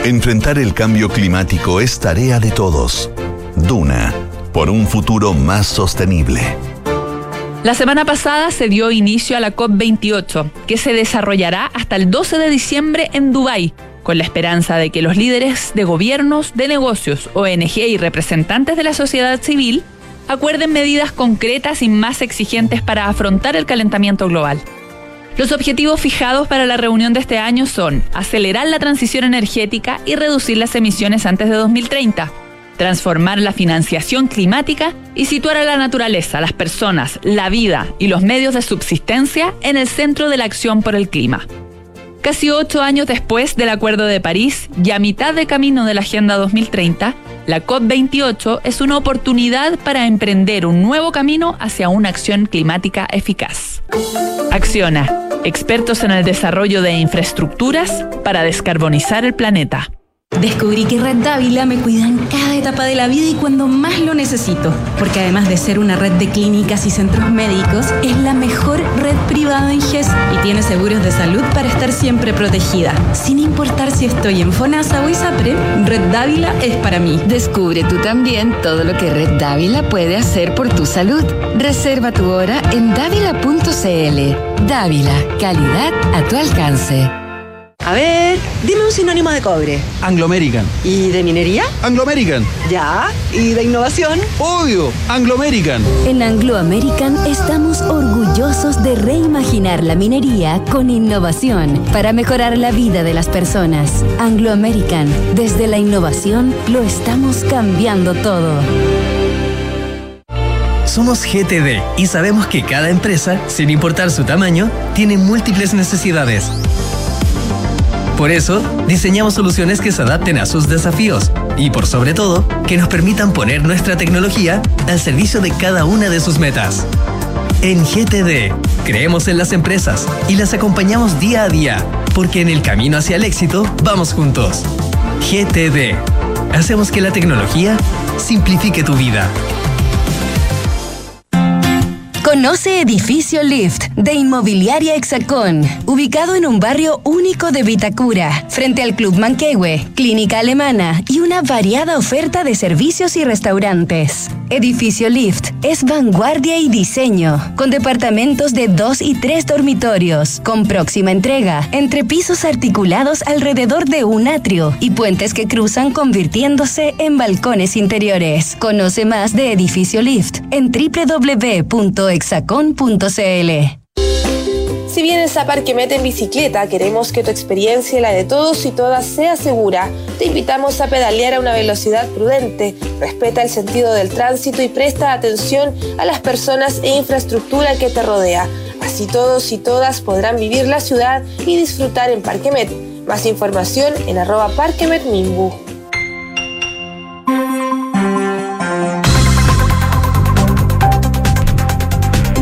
Enfrentar el cambio climático es tarea de todos. Duna. Por un futuro más sostenible. La semana pasada se dio inicio a la COP28, que se desarrollará hasta el 12 de diciembre en Dubái, con la esperanza de que los líderes de gobiernos, de negocios, ONG y representantes de la sociedad civil acuerden medidas concretas y más exigentes para afrontar el calentamiento global. Los objetivos fijados para la reunión de este año son acelerar la transición energética y reducir las emisiones antes de 2030. Transformar la financiación climática y situar a la naturaleza, las personas, la vida y los medios de subsistencia en el centro de la acción por el clima. Casi 8 años después del Acuerdo de París y a mitad de camino de la Agenda 2030, La COP28 es una oportunidad para emprender un nuevo camino hacia una acción climática eficaz. Acciona, expertos en el desarrollo de infraestructuras para descarbonizar el planeta. Descubrí que Red Dávila me cuida en cada etapa de la vida y cuando más lo necesito, porque además de ser una red de clínicas y centros médicos, es la mejor red privada en GES y tiene seguros de salud para estar siempre protegida. Sin importar si estoy en Fonasa o ISAPRE, Red Dávila es para mí. Descubre tú también todo lo que Red Dávila puede hacer por tu salud. Reserva tu hora en davila.cl. Dávila, calidad a tu alcance. A ver, dime un sinónimo de cobre. Anglo American. ¿Y de minería? Anglo American. Ya, ¿y de innovación? Obvio, Anglo American. En Anglo American estamos orgullosos de reimaginar la minería con innovación para mejorar la vida de las personas. Anglo American, desde la innovación lo estamos cambiando todo. Somos GTD y sabemos que cada empresa, sin importar su tamaño, tiene múltiples necesidades. Por eso, diseñamos soluciones que se adapten a sus desafíos y, por sobre todo, que nos permitan poner nuestra tecnología al servicio de cada una de sus metas. En GTD, creemos en las empresas y las acompañamos día a día, porque en el camino hacia el éxito vamos juntos. GTD. Hacemos que la tecnología simplifique tu vida. Conoce Edificio Lift de Inmobiliaria Hexacón, ubicado en un barrio único de Vitacura, frente al Club Manquehue, Clínica Alemana y una variada oferta de servicios y restaurantes. Edificio Lift es vanguardia y diseño, con departamentos de 2 y 3 dormitorios, con próxima entrega, entre pisos articulados alrededor de un atrio y puentes que cruzan convirtiéndose en balcones interiores. Conoce más de Edificio Lift en www.hexacon.cl. Si vienes a Parque Meta en bicicleta, queremos que tu experiencia y la de todos y todas sea segura. Te invitamos a pedalear a una velocidad prudente, respeta el sentido del tránsito y presta atención a las personas e infraestructura que te rodea. Así todos y todas podrán vivir la ciudad y disfrutar en Parque Met. Más información en @parquemetminbu.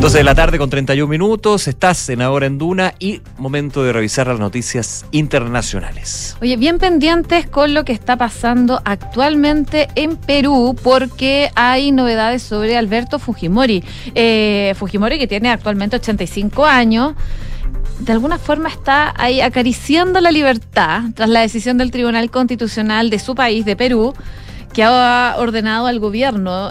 De la tarde con 31 minutos, estás en Ahora en Duna y momento de revisar las noticias internacionales. Oye, bien pendientes con lo que está pasando actualmente en Perú, porque hay novedades sobre Alberto Fujimori. Fujimori, que tiene actualmente 85 años, de alguna forma está ahí acariciando la libertad tras la decisión del Tribunal Constitucional de su país, de Perú, que ha ordenado al gobierno...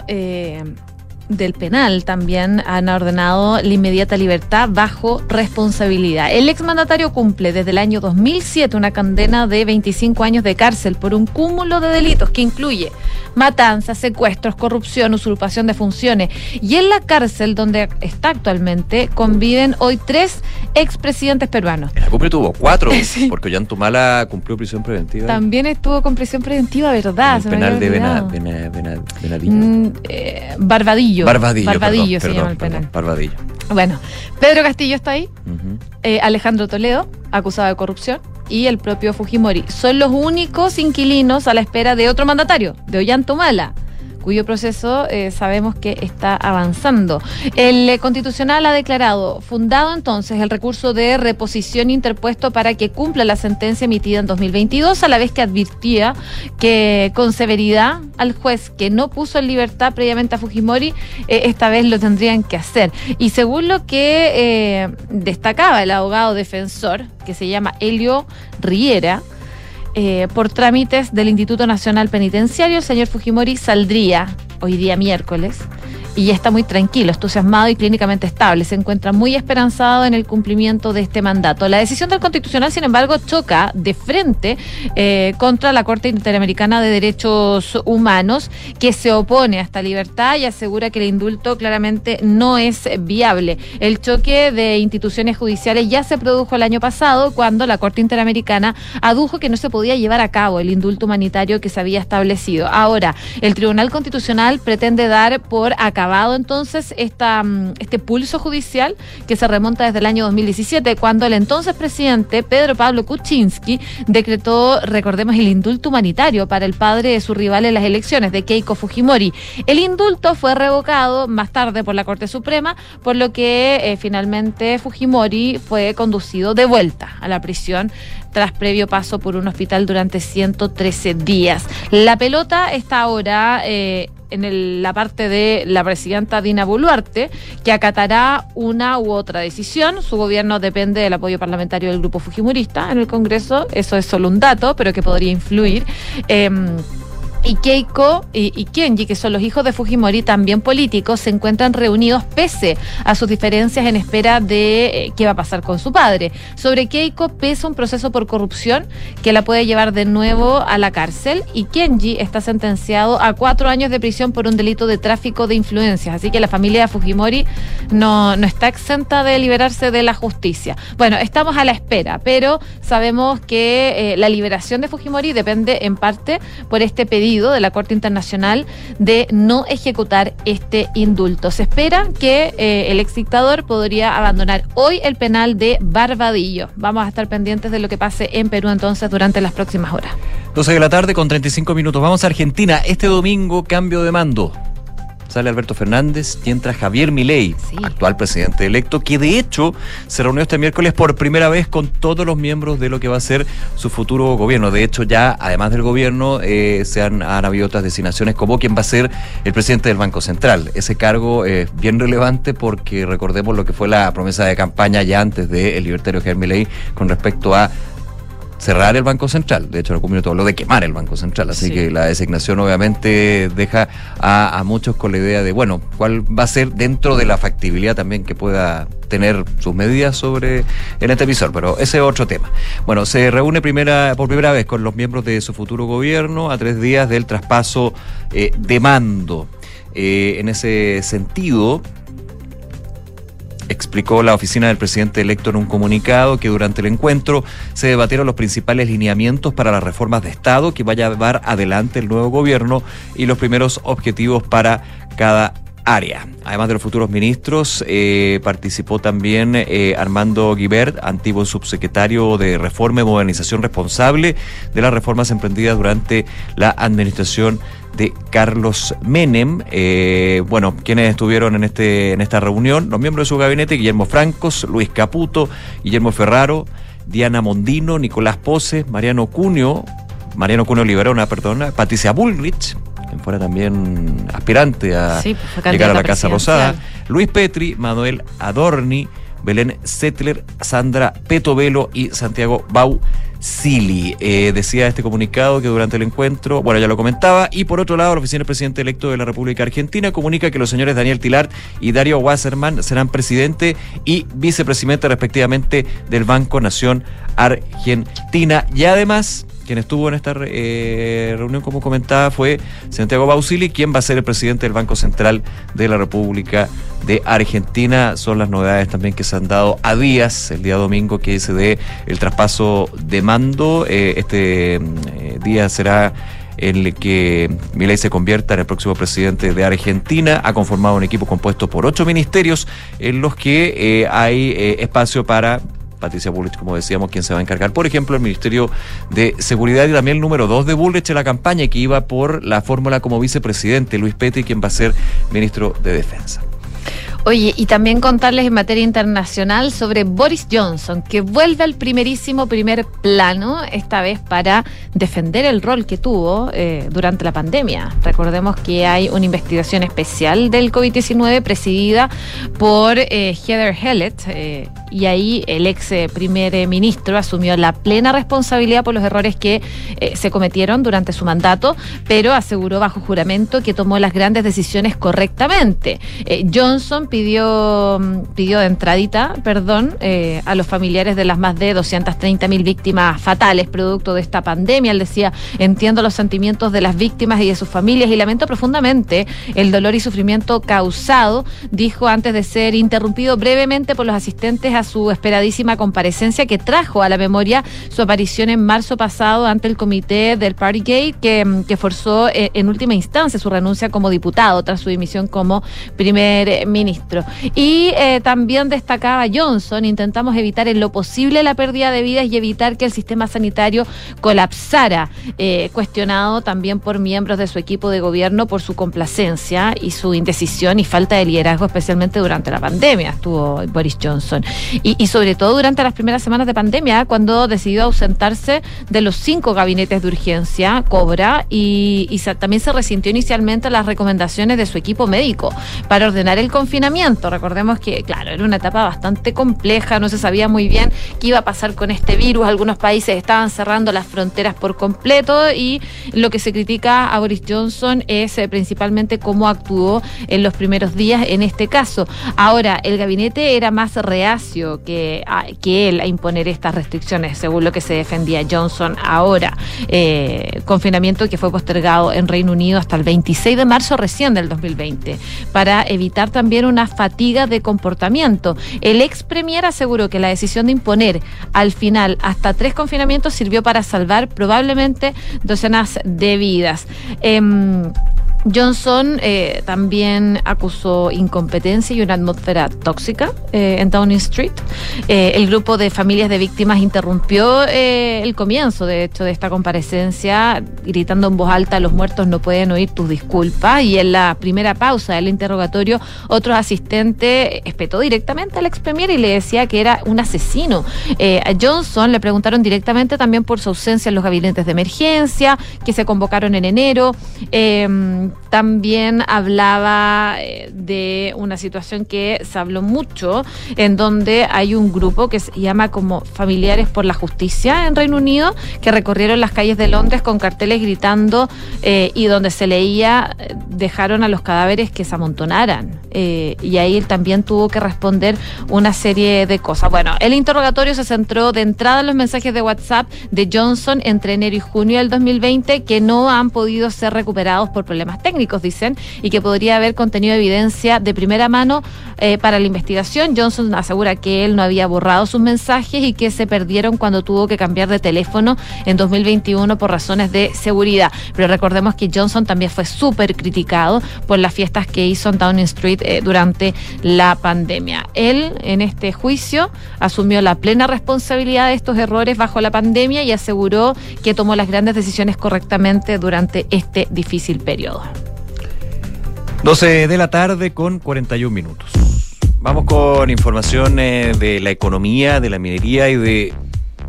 del penal también han ordenado la inmediata libertad bajo responsabilidad. El exmandatario cumple desde el año 2007 una condena de 25 años de cárcel por un cúmulo de delitos que incluye matanzas, secuestros, corrupción, usurpación de funciones. Y en la cárcel donde está actualmente conviven hoy 3 expresidentes peruanos. En la cumbre tuvo 4, sí. Porque Ollantumala cumplió prisión preventiva. También estuvo con prisión preventiva, ¿verdad? En el penal de Venadillo. Barbadillo se llama el penal. Barbadillo. Bueno, Pedro Castillo está ahí, uh-huh. Alejandro Toledo, acusado de corrupción, y el propio Fujimori. Son los únicos inquilinos a la espera de otro mandatario, de Ollantumala, cuyo proceso sabemos que está avanzando. El Constitucional ha declarado fundado entonces el recurso de reposición interpuesto para que cumpla la sentencia emitida en 2022, a la vez que advirtía que con severidad al juez que no puso en libertad previamente a Fujimori, esta vez lo tendrían que hacer. Y según lo que destacaba el abogado defensor, que se llama Helio Riera, por trámites del Instituto Nacional Penitenciario, el señor Fujimori saldría hoy día miércoles y ya está muy tranquilo, entusiasmado y clínicamente estable. Se encuentra muy esperanzado en el cumplimiento de este mandato. La decisión del Constitucional, sin embargo, choca de frente contra la Corte Interamericana de Derechos Humanos, que se opone a esta libertad y asegura que el indulto claramente no es viable. El choque de instituciones judiciales ya se produjo el año pasado, cuando la Corte Interamericana adujo que no se podía llevar a cabo el indulto humanitario que se había establecido. Ahora, el Tribunal Constitucional pretende dar por acabado agravado entonces este pulso judicial que se remonta desde el año 2017, cuando el entonces presidente Pedro Pablo Kuczynski decretó, recordemos, el indulto humanitario para el padre de su rival en las elecciones, de Keiko Fujimori. El indulto fue revocado más tarde por la Corte Suprema, por lo que finalmente Fujimori fue conducido de vuelta a la prisión tras previo paso por un hospital durante 113 días. La pelota está ahora en la parte de la presidenta Dina Boluarte, que acatará una u otra decisión. Su gobierno depende del apoyo parlamentario del grupo fujimorista en el Congreso, eso es solo un dato, pero que podría influir. Y Keiko y Kenji, que son los hijos de Fujimori, también políticos, se encuentran reunidos pese a sus diferencias en espera de qué va a pasar con su padre. Sobre Keiko pesa un proceso por corrupción que la puede llevar de nuevo a la cárcel, y Kenji está sentenciado a 4 años de prisión por un delito de tráfico de influencias. Así que la familia de Fujimori no está exenta de liberarse de la justicia. Bueno, estamos a la espera, pero sabemos que la liberación de Fujimori depende en parte por este pedido de la Corte Internacional de no ejecutar este indulto. Se espera que el exdictador podría abandonar hoy el penal de Barbadillo. Vamos a estar pendientes de lo que pase en Perú entonces durante las próximas horas. 12:35 p.m. Vamos a Argentina. Este domingo, cambio de mando. Sale Alberto Fernández y entra Javier Milei, sí, actual presidente electo, que de hecho se reunió este miércoles por primera vez con todos los miembros de lo que va a ser su futuro gobierno. De hecho, ya además del gobierno han habido otras designaciones, como quien va a ser el presidente del Banco Central. Ese cargo es bien relevante porque recordemos lo que fue la promesa de campaña ya antes del libertario Javier Milei con respecto a cerrar el Banco Central. De hecho, en algún minuto habló de quemar el Banco Central, así que la designación obviamente deja a muchos con la idea de, bueno, cuál va a ser dentro de la factibilidad también que pueda tener sus medidas sobre el antevisor, pero ese es otro tema. Bueno, se reúne por primera vez con los miembros de su futuro gobierno a 3 días del traspaso de mando. En ese sentido, explicó la oficina del presidente electo en un comunicado que durante el encuentro se debatieron los principales lineamientos para las reformas de Estado que vaya a llevar adelante el nuevo gobierno y los primeros objetivos para cada área. Además de los futuros ministros, participó también Armando Guibert, antiguo subsecretario de Reforma y Modernización responsable de las reformas emprendidas durante la administración de Carlos Menem. Quienes estuvieron en esta reunión, los miembros de su gabinete: Guillermo Francos, Luis Caputo, Guillermo Ferraro, Diana Mondino, Nicolás Pose, Mariano Cuneo Liberona, Patricia Bullrich, quien fuera también aspirante a llegar a la Casa Rosada, Luis Petri, Manuel Adorni, Belén Zettler, Sandra Petovelo y Santiago Bausili. Decía este comunicado que durante el encuentro, ya lo comentaba, y por otro lado, la oficina del presidente electo de la República Argentina comunica que los señores Daniel Tilar y Dario Wasserman serán presidente y vicepresidente respectivamente del Banco Nación Argentina. Y además, quien estuvo en esta reunión, como comentaba, fue Santiago Bausili, quien va a ser el presidente del Banco Central de la República de Argentina. Son las novedades también que se han dado a días, el día domingo, que se dé el traspaso de mando. Este día será en el que Milei se convierta en el próximo presidente de Argentina. Ha conformado un equipo compuesto por 8 ministerios en los que hay espacio para Patricia Bullrich, como decíamos, quien se va a encargar, por ejemplo, el Ministerio de Seguridad, y también el número 2 de Bullrich en la campaña, que iba por la fórmula como vicepresidente, Luis Petri, quien va a ser ministro de Defensa. Oye, y también contarles en materia internacional sobre Boris Johnson, que vuelve al primer plano, esta vez para defender el rol que tuvo durante la pandemia. Recordemos que hay una investigación especial del COVID-19 presidida por Heather Hellett, y ahí el ex primer ministro asumió la plena responsabilidad por los errores que se cometieron durante su mandato, pero aseguró bajo juramento que tomó las grandes decisiones correctamente. Johnson pidió de entradita, a los familiares de las más de 230.000 víctimas fatales producto de esta pandemia. Él decía: entiendo los sentimientos de las víctimas y de sus familias y lamento profundamente el dolor y sufrimiento causado, dijo antes de ser interrumpido brevemente por los asistentes a su esperadísima comparecencia que trajo a la memoria su aparición en marzo pasado ante el comité del Partygate que forzó en última instancia su renuncia como diputado tras su dimisión como primer ministro. Y también destacaba Johnson: intentamos evitar en lo posible la pérdida de vidas y evitar que el sistema sanitario colapsara, cuestionado también por miembros de su equipo de gobierno por su complacencia y su indecisión y falta de liderazgo, especialmente durante la pandemia, estuvo Boris Johnson. Y sobre todo durante las primeras semanas de pandemia, cuando decidió ausentarse de los 5 gabinetes de urgencia, cobra, y también se resintió inicialmente las recomendaciones de su equipo médico para ordenar el confinamiento. Recordemos que, claro, era una etapa bastante compleja, no se sabía muy bien qué iba a pasar con este virus, algunos países estaban cerrando las fronteras por completo, y lo que se critica a Boris Johnson es principalmente cómo actuó en los primeros días en este caso. Ahora, el gabinete era más reacio que él a imponer estas restricciones, según lo que se defendía Johnson ahora. Confinamiento que fue postergado en Reino Unido hasta el 26 de marzo recién del 2020, para evitar también una fatiga de comportamiento. El ex premier aseguró que la decisión de imponer al final hasta 3 confinamientos sirvió para salvar probablemente docenas de vidas. Johnson también acusó incompetencia y una atmósfera tóxica en Downing Street. El grupo de familias de víctimas interrumpió el comienzo, de hecho, de esta comparecencia, gritando en voz alta: los muertos no pueden oír tus disculpas. Y en la primera pausa del interrogatorio, otro asistente espetó directamente al expremier y le decía que era un asesino. A Johnson le preguntaron directamente también por su ausencia en los gabinetes de emergencia que se convocaron en enero. También hablaba de una situación que se habló mucho, en donde hay un grupo que se llama como Familiares por la Justicia en Reino Unido, que recorrieron las calles de Londres con carteles gritando, y donde se leía: dejaron a los cadáveres que se amontonaran. Y ahí él también tuvo que responder una serie de cosas. Bueno, el interrogatorio se centró de entrada en los mensajes de WhatsApp de Johnson entre enero y junio del 2020, que no han podido ser recuperados por problemas técnicos, dicen, y que podría haber contenido evidencia de primera mano para la investigación. Johnson asegura que él no había borrado sus mensajes y que se perdieron cuando tuvo que cambiar de teléfono en 2021 por razones de seguridad. Pero recordemos que Johnson también fue súper criticado por las fiestas que hizo en Downing Street durante la pandemia. Él, en este juicio, asumió la plena responsabilidad de estos errores bajo la pandemia y aseguró que tomó las grandes decisiones correctamente durante este difícil periodo. 12 de la tarde con 41 minutos. Vamos con información de la economía, de la minería y de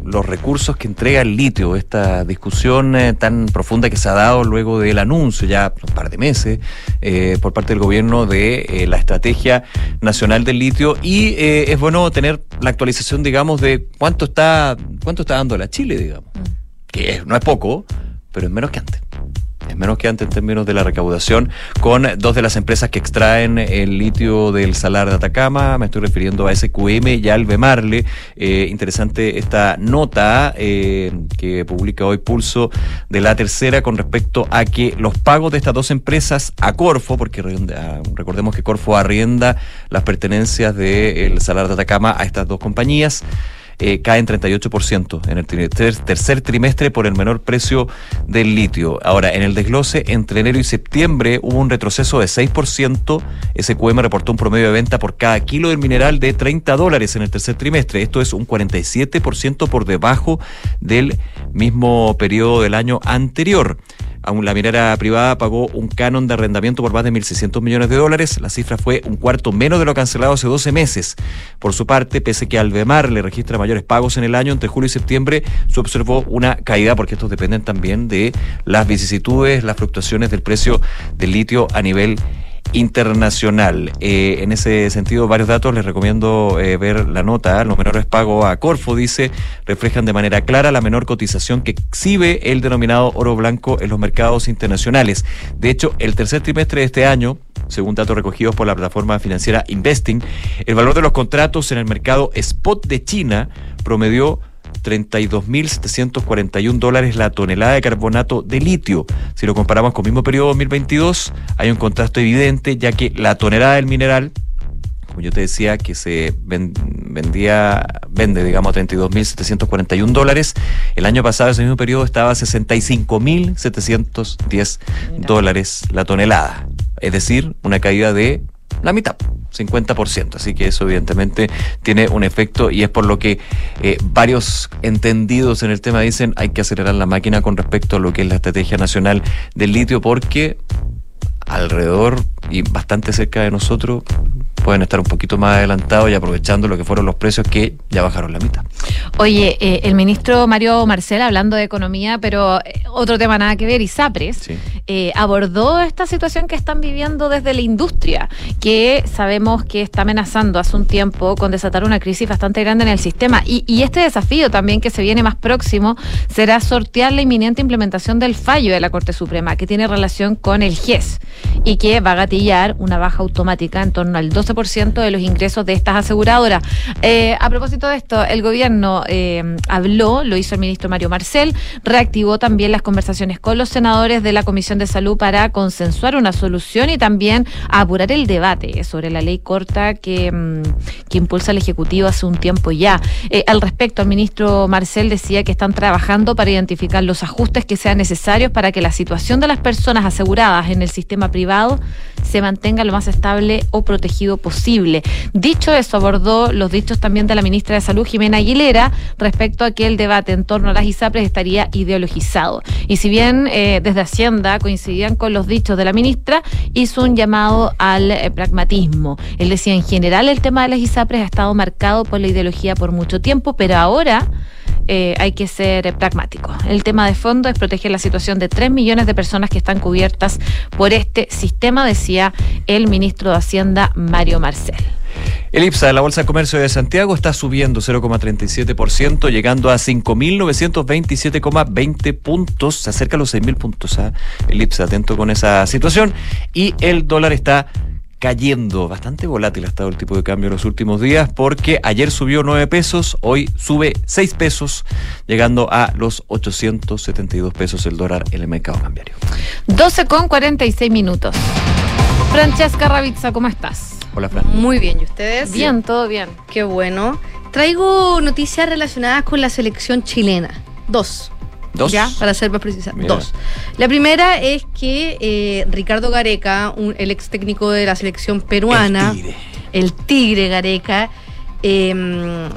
los recursos que entrega el litio. Esta discusión tan profunda que se ha dado luego del anuncio, ya un par de meses, por parte del gobierno de la Estrategia Nacional del Litio, y es bueno tener la actualización, digamos, de cuánto está dando la Chile, digamos, que no es poco, pero es menos que antes. Es menos que antes en términos de la recaudación, con 2 de las empresas que extraen el litio del Salar de Atacama. Me estoy refiriendo a SQM y a Albemarle. Interesante esta nota que publica hoy Pulso de La Tercera con respecto a que los pagos de estas 2 empresas a Corfo, porque recordemos que Corfo arrienda las pertenencias del Salar de Atacama a estas 2 compañías, caen 38% en el tercer trimestre por el menor precio del litio. Ahora, en el desglose, entre enero y septiembre hubo un retroceso de 6%. SQM reportó un promedio de venta por cada kilo del mineral de $30 en el tercer trimestre. Esto es un 47% por debajo del mismo periodo del año anterior. Aún la minera privada pagó un canon de arrendamiento por más de $1.600 millones. La cifra fue un cuarto menos de lo cancelado hace 12 meses. Por su parte, pese que Albemarle registra mayores pagos en el año, entre julio y septiembre se observó una caída, porque estos dependen también de las vicisitudes, las fluctuaciones del precio del litio a nivel internacional. En ese sentido, varios datos, les recomiendo ver la nota. Los menores pagos a Corfo, dice, reflejan de manera clara la menor cotización que exhibe el denominado oro blanco en los mercados internacionales. De hecho, el tercer trimestre de este año, según datos recogidos por la plataforma financiera Investing, el valor de los contratos en el mercado spot de China promedió $32.741 la tonelada de carbonato de litio. Si lo comparamos con el mismo periodo 2022, hay un contraste evidente, ya que la tonelada del mineral como yo te decía, que se vende, digamos, $32.741. El año pasado, ese mismo periodo, estaba a $65.710 la tonelada. Es decir, una caída de la mitad, 50%. Así que eso evidentemente tiene un efecto, y es por lo que varios entendidos en el tema dicen hay que acelerar la máquina con respecto a lo que es la estrategia nacional del litio, porque alrededor y bastante cerca de nosotros pueden estar un poquito más adelantados y aprovechando lo que fueron los precios, que ya bajaron la mitad. Oye, el ministro Mario Marcel, hablando de economía, pero otro tema nada que ver, ISAPRES, sí, abordó esta situación que están viviendo desde la industria, que sabemos que está amenazando hace un tiempo con desatar una crisis bastante grande en el sistema, y este desafío también que se viene más próximo será sortear la inminente implementación del fallo de la Corte Suprema, que tiene relación con el GES, y que va a gatillar una baja automática en torno al 12% de los ingresos de estas aseguradoras. A propósito de esto, el gobierno habló, lo hizo el ministro Mario Marcel, reactivó también las conversaciones con los senadores de la Comisión de Salud para consensuar una solución y también apurar el debate sobre la ley corta que impulsa el Ejecutivo hace un tiempo ya. Al respecto, el ministro Marcel decía que están trabajando para identificar los ajustes que sean necesarios para que la situación de las personas aseguradas en el sistema privado se mantenga lo más estable o protegido posible. Dicho eso, abordó los dichos también de la ministra de Salud, Jimena Aguilera, respecto a que el debate en torno a las ISAPRES estaría ideologizado. Y si bien desde Hacienda coincidían con los dichos de la ministra, hizo un llamado al pragmatismo. Él decía, en general, el tema de las ISAPRES ha estado marcado por la ideología por mucho tiempo, pero ahora hay que ser pragmático. El tema de fondo es proteger la situación de 3 millones de personas que están cubiertas por este sistema, decía el ministro de Hacienda, Mario Marcel. El IPSA de la Bolsa de Comercio de Santiago está subiendo 0,37%, llegando a 5.927,20 puntos. Se acerca a los 6.000 puntos. El IPSA, atento con esa situación. Y el dólar está cayendo, bastante volátil ha estado el tipo de cambio en los últimos días, porque ayer subió 9 pesos, hoy sube 6 pesos, llegando a los 872 pesos el dólar en el mercado cambiario. 12:46. Francesca Ravizza, ¿cómo estás? Hola, Fran. Muy bien, ¿y ustedes? Bien, todo bien. Qué bueno. Traigo noticias relacionadas con la selección chilena. Dos. Ya, para ser más precisa. Mira. Dos. La primera es que Ricardo Gareca, el ex técnico de la selección peruana, el tigre Gareca, desde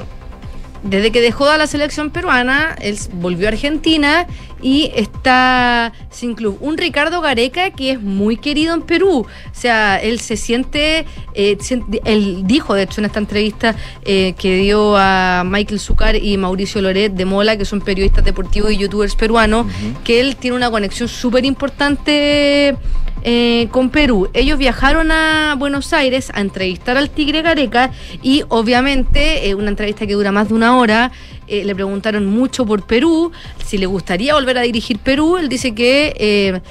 que dejó a la selección peruana, él volvió a Argentina y está sin club. Un Ricardo Gareca que es muy querido en Perú. O sea, él se siente... él dijo, de hecho, en esta entrevista que dio a Michael Zucar y Mauricio Loret de Mola, que son periodistas deportivos y youtubers peruanos, que él tiene una conexión súper importante con Perú. Ellos viajaron a Buenos Aires a entrevistar al Tigre Gareca y obviamente una entrevista que dura más de una hora. Le preguntaron mucho por Perú, si le gustaría volver a dirigir Perú. Él dice que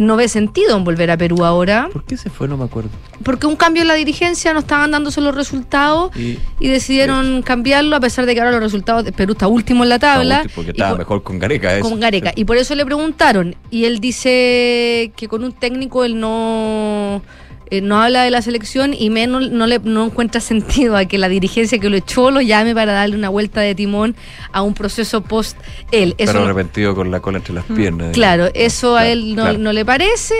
no ve sentido en volver a Perú ahora. ¿Por qué se fue? No me acuerdo. Porque un cambio en la dirigencia, no estaban dándose los resultados y decidieron cambiarlo, a pesar de que ahora los resultados de Perú está último en la tabla. Porque estaba mejor con Gareca. Con Gareca. Y por eso le preguntaron. Y él dice que con un técnico él no habla de la selección y menos no encuentra sentido a que la dirigencia que lo echó lo llame para darle una vuelta de timón a un proceso post él. Eso pero arrepentido con la cola entre las piernas. Claro, eso a él no le parece.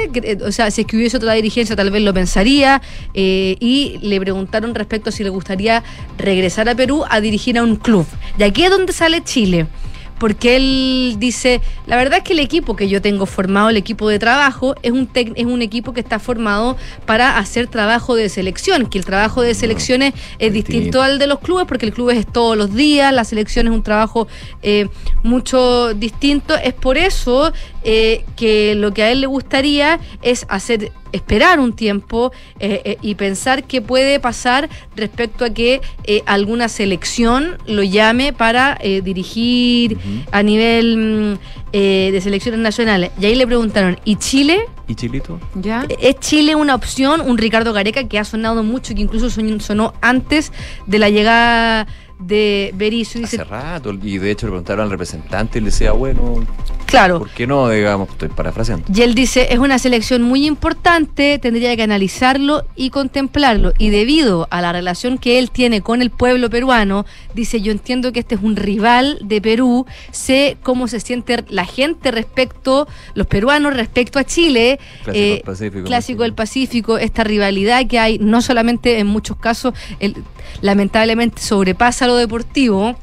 O sea, si es que hubiese otra dirigencia tal vez lo pensaría. Y le preguntaron respecto a si le gustaría regresar a Perú a dirigir a un club. Y aquí es donde sale Chile. Porque él dice, la verdad es que el equipo que yo tengo formado, el equipo de trabajo, es un equipo que está formado para hacer trabajo de selección, que el trabajo de selecciones es distinto al de los clubes, porque el club es todos los días, la selección es un trabajo mucho distinto. Es por eso que lo que a él le gustaría es hacer... esperar un tiempo y pensar qué puede pasar respecto a que alguna selección lo llame para dirigir a nivel de selecciones nacionales. Y ahí le preguntaron, ¿y Chile? ¿Y Chilito? ¿Ya? ¿Es Chile una opción? Un Ricardo Gareca que ha sonado mucho y que incluso sonó antes de la llegada de Berizzo. Hace rato, y de hecho le preguntaron al representante y le decía, bueno... Claro. ¿Por qué no? Digamos, estoy parafraseando. Y él dice, es una selección muy importante, tendría que analizarlo y contemplarlo. Y debido a la relación que él tiene con el pueblo peruano, dice, yo entiendo que este es un rival de Perú, sé cómo se siente la gente respecto, los peruanos respecto a Chile, clásico del Pacífico, esta rivalidad que hay, no solamente en muchos casos, lamentablemente sobrepasa lo deportivo.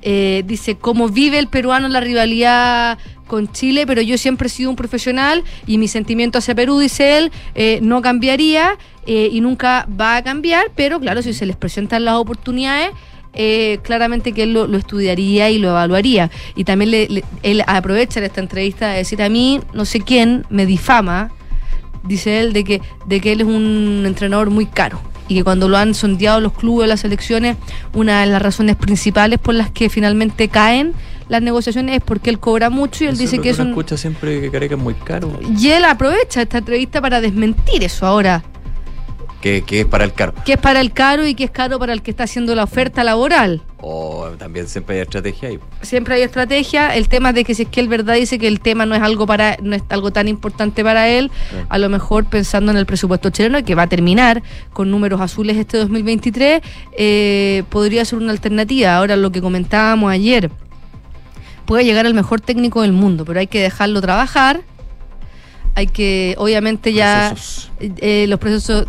Dice, cómo vive el peruano la rivalidad con Chile, pero yo siempre he sido un profesional y mi sentimiento hacia Perú, dice él, no cambiaría y nunca va a cambiar, pero claro, si se les presentan las oportunidades, claramente que él lo estudiaría y lo evaluaría. Y también él aprovecha esta entrevista de decir, a mí no sé quién me difama, dice él, de que él es un entrenador muy caro. Y que cuando lo han sondeado los clubes, las selecciones, una de las razones principales por las que finalmente caen las negociaciones es porque él cobra mucho y él dice que es un... escucha siempre que Gareca es muy caro. Y él aprovecha esta entrevista para desmentir eso ahora. Que es para el caro. Que es para el caro y que es caro para el que está haciendo la oferta laboral. O también siempre hay estrategia ahí. Siempre hay estrategia. El tema de que si es que él verdad dice que el tema no es algo tan importante para él, a lo mejor pensando en el presupuesto chileno, que va a terminar con números azules este 2023, podría ser una alternativa. Ahora, lo que comentábamos ayer, puede llegar el mejor técnico del mundo, pero hay que dejarlo trabajar. Hay que, obviamente, ya los procesos...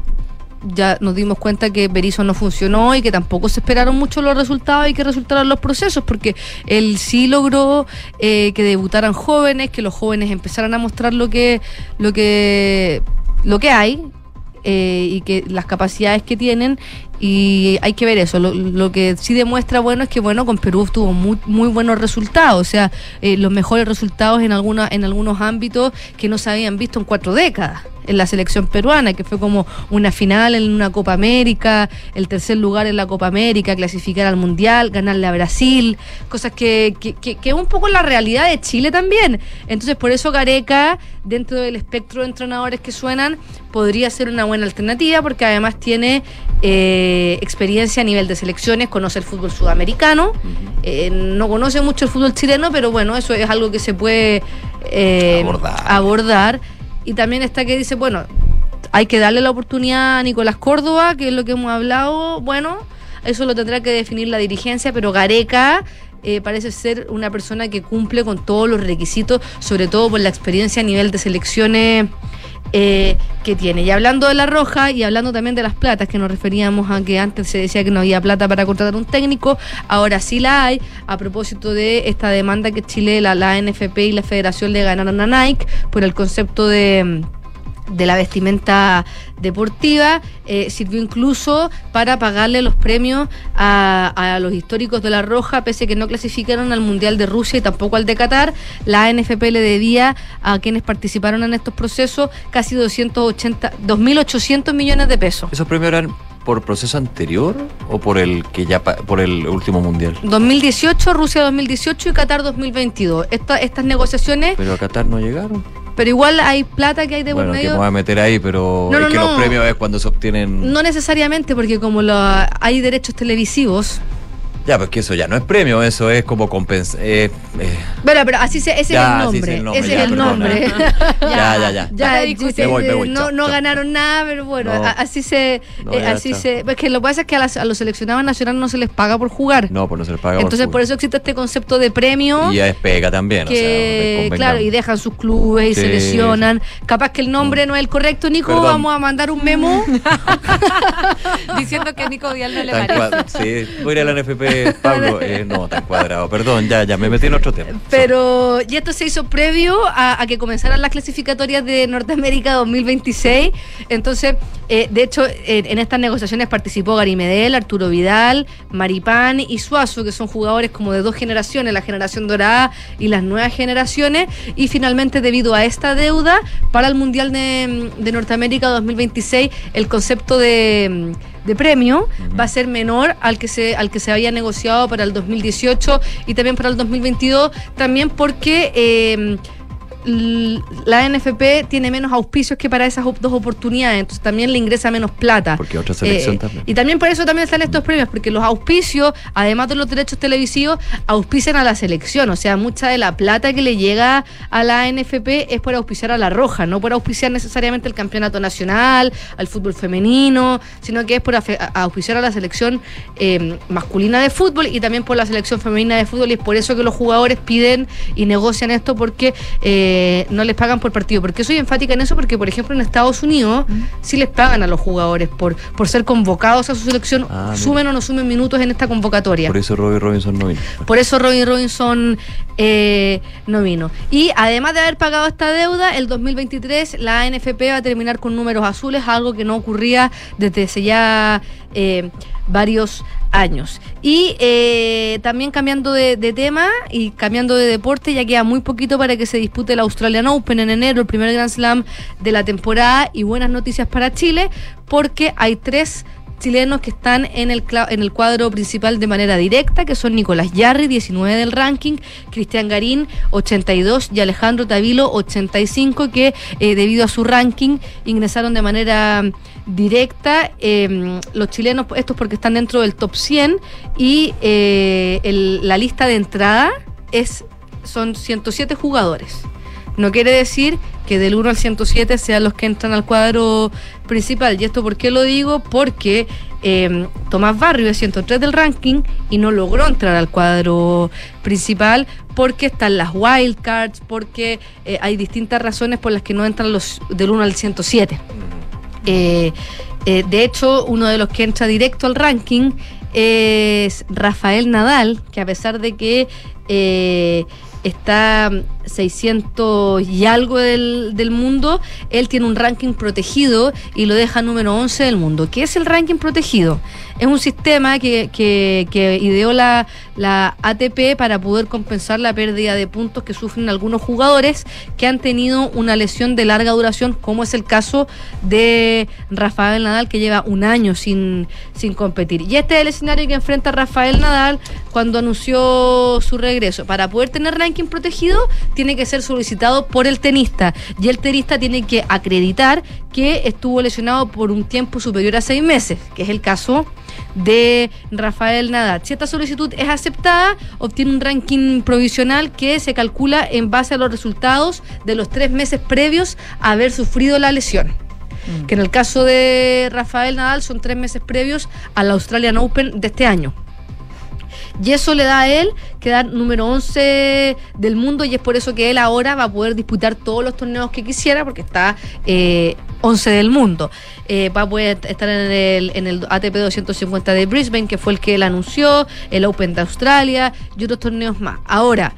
Ya nos dimos cuenta que Berizzo no funcionó y que tampoco se esperaron mucho los resultados y que resultaron los procesos, porque él sí logró que debutaran jóvenes, que los jóvenes empezaran a mostrar lo que hay y que las capacidades que tienen, y hay que ver eso. Lo que sí demuestra bueno es que con Perú tuvo muy buenos resultados, o sea, los mejores resultados en algunos ámbitos que no se habían visto en 4 décadas. En la selección peruana, que fue como una final en una Copa América, el tercer lugar en la Copa América, clasificar al Mundial, ganarle a Brasil, cosas que es un poco la realidad de Chile también. Entonces, por eso Gareca, dentro del espectro de entrenadores que suenan, podría ser una buena alternativa, porque además tiene experiencia a nivel de selecciones, conoce el fútbol sudamericano, no conoce mucho el fútbol chileno, pero bueno, eso es algo que se puede abordar. Y también está que dice, hay que darle la oportunidad a Nicolás Córdoba, que es lo que hemos hablado. Bueno, eso lo tendrá que definir la dirigencia, pero Gareca parece ser una persona que cumple con todos los requisitos, sobre todo por la experiencia a nivel de selecciones que tiene. Y hablando de la roja y hablando también de las platas, que nos referíamos a que antes se decía que no había plata para contratar un técnico, ahora sí la hay, a propósito de esta demanda que Chile, la ANFP y la Federación le ganaron a Nike por el concepto de la vestimenta deportiva. Sirvió incluso para pagarle los premios a los históricos de la roja, pese que no clasificaron al Mundial de Rusia y tampoco al de Qatar. La ANFP le debía a quienes participaron en estos procesos casi 2.800 millones de pesos. ¿Esos premios eran por proceso anterior o por el que ya por el último mundial? 2018, Rusia 2018 y Qatar 2022. Estas negociaciones. Pero a Qatar no llegaron. Pero igual hay plata que hay de por medio. Que me voy a meter ahí, pero no. Los premios es cuando se obtienen. No necesariamente, porque como hay derechos televisivos. Ya, pues que eso ya no es premio, eso es como compensa. Pero así ese ya, es el nombre. Ese es el nombre. Ya, me voy. No ganaron nada, pero así. Es que lo que pasa es que a los seleccionados nacionales no se les paga por jugar. No, pues no se les paga. Entonces, por eso existe este concepto de premio. Y ya es pega también. Que, claro, y dejan sus clubes y se lesionan. Capaz que el nombre no es el correcto, Nico. Perdón. Vamos a mandar un memo diciendo que a Nico Díaz no le parece. Sí, voy a ir a la NFP. Pablo, no, tan cuadrado, perdón, ya me metí en otro tema. Pero, y esto se hizo previo a que comenzaran las clasificatorias de Norteamérica 2026, entonces, de hecho, en estas negociaciones participó Gary Medel, Arturo Vidal, Maripán y Suazo, que son jugadores como de 2 generaciones, la generación dorada y las nuevas generaciones, y finalmente, debido a esta deuda, para el Mundial de Norteamérica 2026, el concepto de premio va a ser menor al que se había negociado para el 2018 y también para el 2022, también porque la NFP tiene menos auspicios que para esas dos oportunidades, entonces también le ingresa menos plata. Porque otra selección también. Y también por eso también están estos premios, porque los auspicios, además de los derechos televisivos, auspician a la selección, o sea, mucha de la plata que le llega a la NFP es por auspiciar a La Roja, no por auspiciar necesariamente el campeonato nacional, al fútbol femenino, sino que es por auspiciar a la selección masculina de fútbol y también por la selección femenina de fútbol, y es por eso que los jugadores piden y negocian esto, porque no les pagan por partido. ¿Por qué soy enfática en eso? Porque, por ejemplo, en Estados Unidos sí les pagan a los jugadores por ser convocados a su selección, sumen o no sumen minutos en esta convocatoria. Por eso Robbie Robinson no vino. Por eso Robbie Robinson no vino. Y además de haber pagado esta deuda, el 2023 la ANFP va a terminar con números azules, algo que no ocurría desde hace ya varios años. Y también cambiando de tema y cambiando de deporte, ya queda muy poquito para que se dispute el Australian Open en enero, el primer Grand Slam de la temporada, y buenas noticias para Chile, porque hay tres chilenos que están en el cuadro principal de manera directa, que son Nicolás Yarri, 19 del ranking, Cristian Garín, 82, y Alejandro Tavilo, 85, que debido a su ranking ingresaron de manera directa. Los chilenos, estos porque están dentro del top 100, y la lista de entrada son 107 jugadores. No quiere decir que del 1 al 107 sean los que entran al cuadro principal. ¿Y esto por qué lo digo? Porque Tomás Barrio es 103 del ranking y no logró entrar al cuadro principal porque están las wildcards, porque hay distintas razones por las que no entran los del 1 al 107. De hecho, uno de los que entra directo al ranking es Rafael Nadal, que a pesar de que está 600 y algo del mundo, él tiene un ranking protegido y lo deja número 11 del mundo. ¿Qué es el ranking protegido? Es un sistema que ideó la ATP para poder compensar la pérdida de puntos que sufren algunos jugadores que han tenido una lesión de larga duración, como es el caso de Rafael Nadal, que lleva un año sin competir. Y este es el escenario que enfrenta Rafael Nadal cuando anunció su regreso. Para poder tener ranking protegido, tiene que ser solicitado por el tenista, y el tenista tiene que acreditar que estuvo lesionado por un tiempo superior a 6 meses, que es el caso de Rafael Nadal. Si esta solicitud es aceptada, obtiene un ranking provisional que se calcula en base a los resultados de los 3 meses previos a haber sufrido la lesión, que en el caso de Rafael Nadal son 3 meses previos al Australian Open de este año. Y eso le da a él quedar número 11 del mundo, y es por eso que él ahora va a poder disputar todos los torneos que quisiera, porque está 11 del mundo. Va a poder estar en el ATP 250 de Brisbane, que fue el que él anunció, el Open de Australia y otros torneos más. Ahora,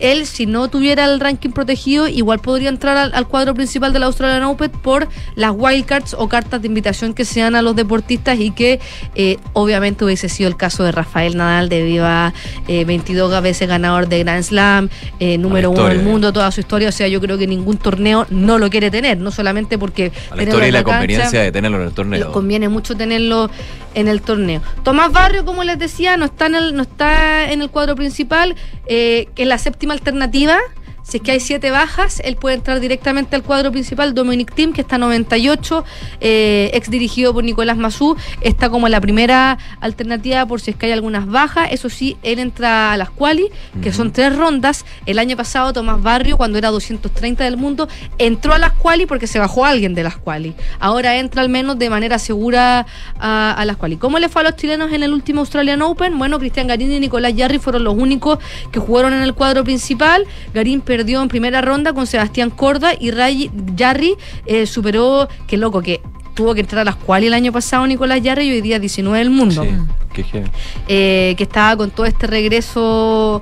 él, si no tuviera el ranking protegido, igual podría entrar al cuadro principal de la Australian Open por las wildcards o cartas de invitación que se dan a los deportistas, y que obviamente hubiese sido el caso de Rafael Nadal, debido a 22 veces ganador de Grand Slam, número uno del mundo, toda su historia. O sea, yo creo que ningún torneo no lo quiere tener, no solamente porque la historia y la conveniencia de tenerlo en el torneo. Le conviene mucho tenerlo en el torneo. Tomás Barrio, como les decía, no está en el cuadro principal, que es la séptima alternativa. Si es que hay 7 bajas, él puede entrar directamente al cuadro principal. Dominic Thiem, que está 98, ex dirigido por Nicolás Massú, está como la primera alternativa por si es que hay algunas bajas. Eso sí, él entra a las quali, que son 3 rondas. El año pasado Tomás Barrio, cuando era 230 del mundo, entró a las quali porque se bajó a alguien de las quali. Ahora entra al menos de manera segura a las quali. ¿Cómo le fue a los chilenos en el último Australian Open? Bueno, Cristian Garín y Nicolás Yarri fueron los únicos que jugaron en el cuadro principal. Garín perdió en primera ronda con Sebastián Corda, y Yarri superó, qué loco, que tuvo que entrar a las quali el año pasado Nicolás Yarri, y hoy día 19 del mundo. Sí, que estaba con todo este regreso,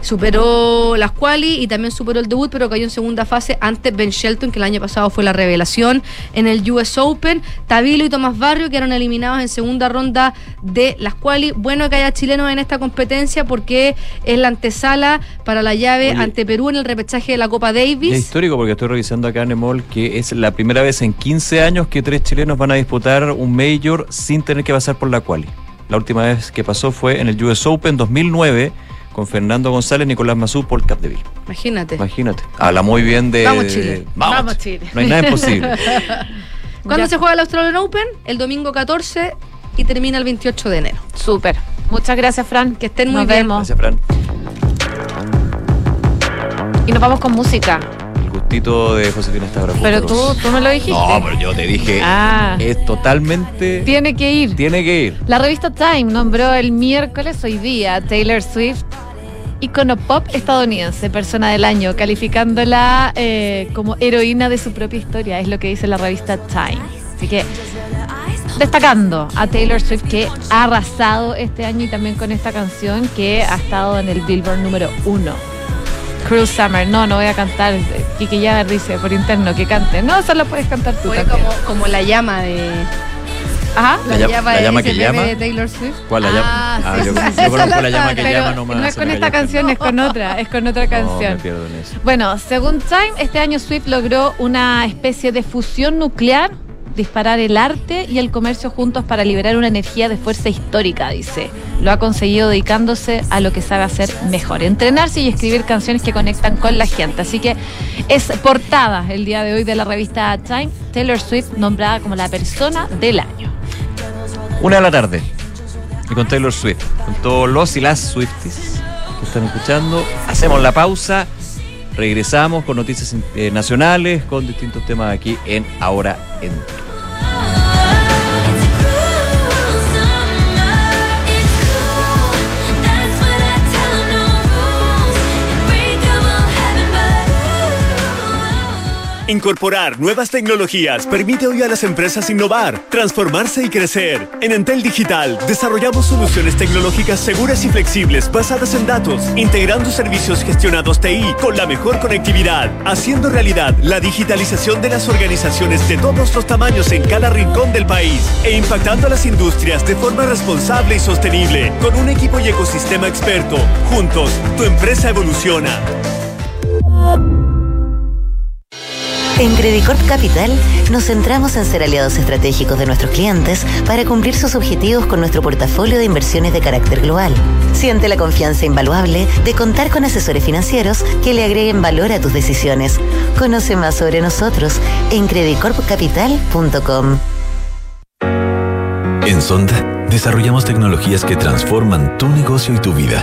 superó las quali y también superó el debut, pero cayó en segunda fase ante Ben Shelton, que el año pasado fue la revelación en el US Open. Tavilo y Tomás Barrio quedaron eliminados en segunda ronda de las quali. Bueno que haya chilenos en esta competencia, porque es la antesala para la llave ante Perú en el repechaje de la Copa Davis. Es histórico, porque estoy revisando acá en EMOL que es la primera vez en 15 años que 3 chilenos van a disputar un Major sin tener que pasar por la quali. La última vez que pasó fue en el US Open 2009, con Fernando González, Nicolás Massú, Paul Capdeville. Imagínate. Imagínate. Habla muy bien de... Vamos Chile. Vamos Chile. No hay nada imposible. ¿Cuándo se juega el Australian Open? El domingo 14 y termina el 28 de enero. Súper. Muchas gracias, Fran. Que estén muy bien. Gracias, Fran. Y nos vamos con música. El gustito de Josefina está bravo. Pero tú me lo dijiste. No, pero yo te dije. Ah. Es totalmente... Tiene que ir. Tiene que ir. La revista Time nombró el miércoles, hoy día, Taylor Swift ícono pop estadounidense, persona del año, calificándola como heroína de su propia historia, es lo que dice la revista Time. Así que destacando a Taylor Swift, que ha arrasado este año, y también con esta canción que ha estado en el Billboard número 1. Cruel Summer. No voy a cantar. Kiki ya dice por interno que cante. No, solo puedes cantar tú. Fue como la llama de... Ajá. La llama que llama. De Taylor Swift. ¿Cuál la llama? Ah, sí, yo conozco la llama que llama nomás. No es con esta canción, es con otra. Es con otra canción. No, me pierdo en eso. Bueno, según Time, este año Swift logró una especie de fusión nuclear, disparar el arte y el comercio juntos para liberar una energía de fuerza histórica, dice. Lo ha conseguido dedicándose a lo que sabe hacer mejor, entrenarse y escribir canciones que conectan con la gente. Así que es portada el día de hoy de la revista Time, Taylor Swift nombrada como la persona del año. 1:00 p.m. y con Taylor Swift, con todos los y las Swifties que están escuchando. Hacemos la pausa, regresamos con noticias nacionales, con distintos temas aquí en Ahora en... Incorporar nuevas tecnologías permite hoy a las empresas innovar, transformarse y crecer. En Entel Digital desarrollamos soluciones tecnológicas seguras y flexibles basadas en datos, integrando servicios gestionados TI con la mejor conectividad, haciendo realidad la digitalización de las organizaciones de todos los tamaños en cada rincón del país e impactando a las industrias de forma responsable y sostenible. Con un equipo y ecosistema experto, juntos, tu empresa evoluciona. En Credicorp Capital nos centramos en ser aliados estratégicos de nuestros clientes para cumplir sus objetivos con nuestro portafolio de inversiones de carácter global. Siente la confianza invaluable de contar con asesores financieros que le agreguen valor a tus decisiones. Conoce más sobre nosotros en credicorpcapital.com. En Sonda desarrollamos tecnologías que transforman tu negocio y tu vida,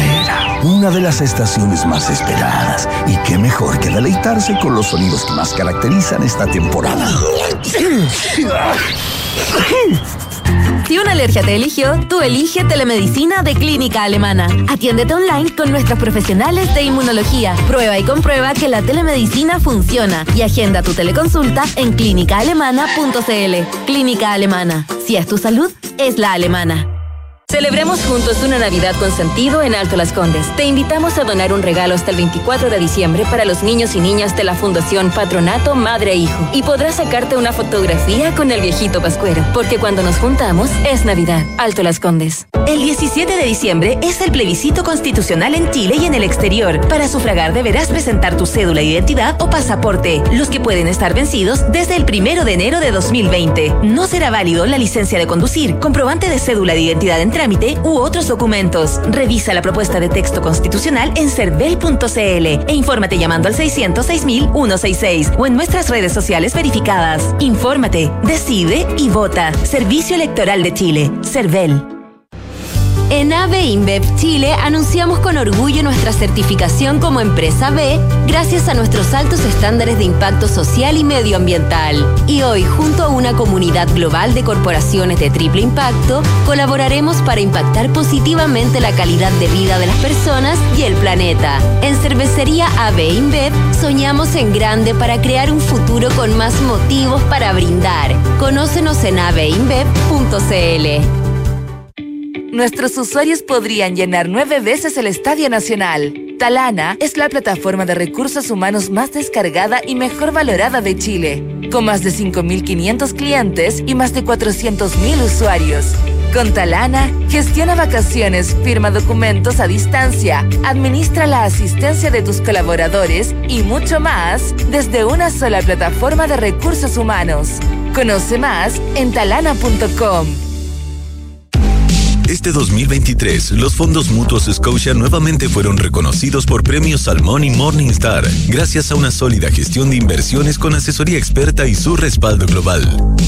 Una de las estaciones más esperadas, y qué mejor que deleitarse con los sonidos que más caracterizan esta temporada. Si una alergia te eligió, tú elige Telemedicina de Clínica Alemana. Atiéndete online con nuestros profesionales de inmunología. Prueba y comprueba que la telemedicina funciona y agenda tu teleconsulta en clínicaalemana.cl. Clínica Alemana. Si es tu salud, es la alemana. Celebremos juntos una Navidad con sentido en Alto Las Condes. Te invitamos a donar un regalo hasta el 24 de diciembre para los niños y niñas de la Fundación Patronato Madre e Hijo. Y podrás sacarte una fotografía con el viejito Pascuero, porque cuando nos juntamos es Navidad. Alto Las Condes. El 17 de diciembre es el plebiscito constitucional en Chile y en el exterior. Para sufragar deberás presentar tu cédula de identidad o pasaporte, los que pueden estar vencidos desde el 1 de enero de 2020. No será válido la licencia de conducir, comprobante de cédula de identidad en trámite u otros documentos. Revisa la propuesta de texto constitucional en cervel.cl e infórmate llamando al 600-6000-166 o en nuestras redes sociales verificadas. Infórmate, decide y vota. Servicio Electoral de Chile, Cervel. En AB InBev Chile anunciamos con orgullo nuestra certificación como empresa B gracias a nuestros altos estándares de impacto social y medioambiental. Y hoy, junto a una comunidad global de corporaciones de triple impacto, colaboraremos para impactar positivamente la calidad de vida de las personas y el planeta. En Cervecería AB InBev soñamos en grande para crear un futuro con más motivos para brindar. Conócenos en abinbev.cl. Nuestros usuarios podrían llenar 9 veces el Estadio Nacional. Talana es la plataforma de recursos humanos más descargada y mejor valorada de Chile, con más de 5.500 clientes y más de 400.000 usuarios. Con Talana, gestiona vacaciones, firma documentos a distancia, administra la asistencia de tus colaboradores y mucho más desde una sola plataforma de recursos humanos. Conoce más en talana.com. Este 2023, los fondos mutuos Scotia nuevamente fueron reconocidos por premios Salmón y Morningstar, gracias a una sólida gestión de inversiones con asesoría experta y su respaldo global.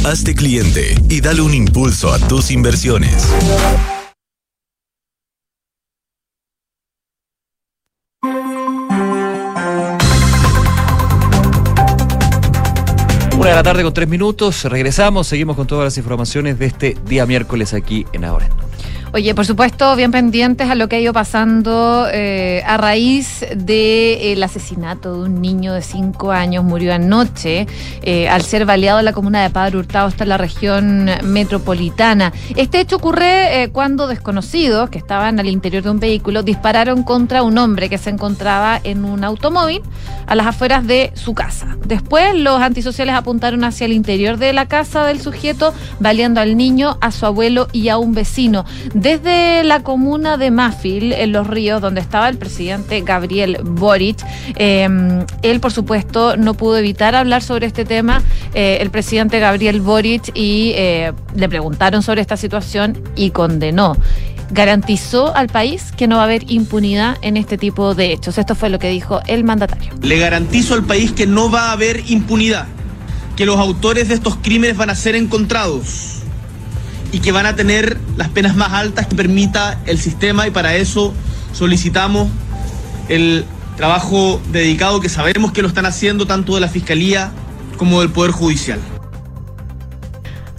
Hazte cliente y dale un impulso a tus inversiones. Una de la tarde con 3 minutos, regresamos, seguimos con todas las informaciones de este día miércoles aquí en Ahora. Oye, por supuesto, bien pendientes a lo que ha ido pasando a raíz del asesinato de un niño de 5 años, murió anoche al ser baleado en la comuna de Padre Hurtado, hasta la región metropolitana. Este hecho ocurre cuando desconocidos que estaban al interior de un vehículo dispararon contra un hombre que se encontraba en un automóvil a las afueras de su casa. Después, los antisociales apuntaron hacia el interior de la casa del sujeto, baleando al niño, a su abuelo y a un vecino. Desde la comuna de Mafil, en Los Ríos, donde estaba el presidente Gabriel Boric, él, por supuesto, no pudo evitar hablar sobre este tema, el presidente Gabriel Boric, y le preguntaron sobre esta situación y condenó. Garantizó al país que no va a haber impunidad en este tipo de hechos. Esto fue lo que dijo el mandatario. Le garantizo al país que no va a haber impunidad, que los autores de estos crímenes van a ser encontrados y que van a tener las penas más altas que permita el sistema, y para eso solicitamos el trabajo dedicado que sabemos que lo están haciendo tanto de la Fiscalía como del Poder Judicial.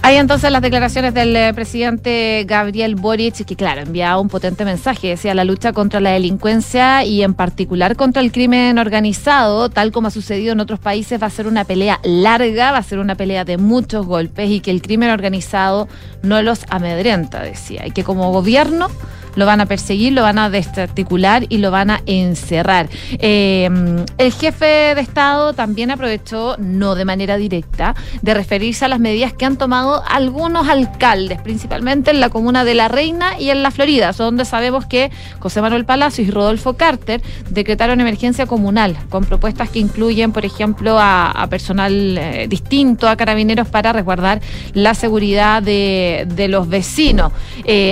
Hay entonces las declaraciones del presidente Gabriel Boric, que claro, enviaba un potente mensaje, decía: la lucha contra la delincuencia y en particular contra el crimen organizado, tal como ha sucedido en otros países, va a ser una pelea larga, va a ser una pelea de muchos golpes, y que el crimen organizado no los amedrenta, decía, y que como gobierno lo van a perseguir, lo van a desarticular y lo van a encerrar. El jefe de Estado también aprovechó, no de manera directa, de referirse a las medidas que han tomado algunos alcaldes, principalmente en la comuna de La Reina y en La Florida, donde sabemos que José Manuel Palacios y Rodolfo Carter decretaron emergencia comunal, con propuestas que incluyen, por ejemplo, a personal distinto a carabineros para resguardar la seguridad de los vecinos.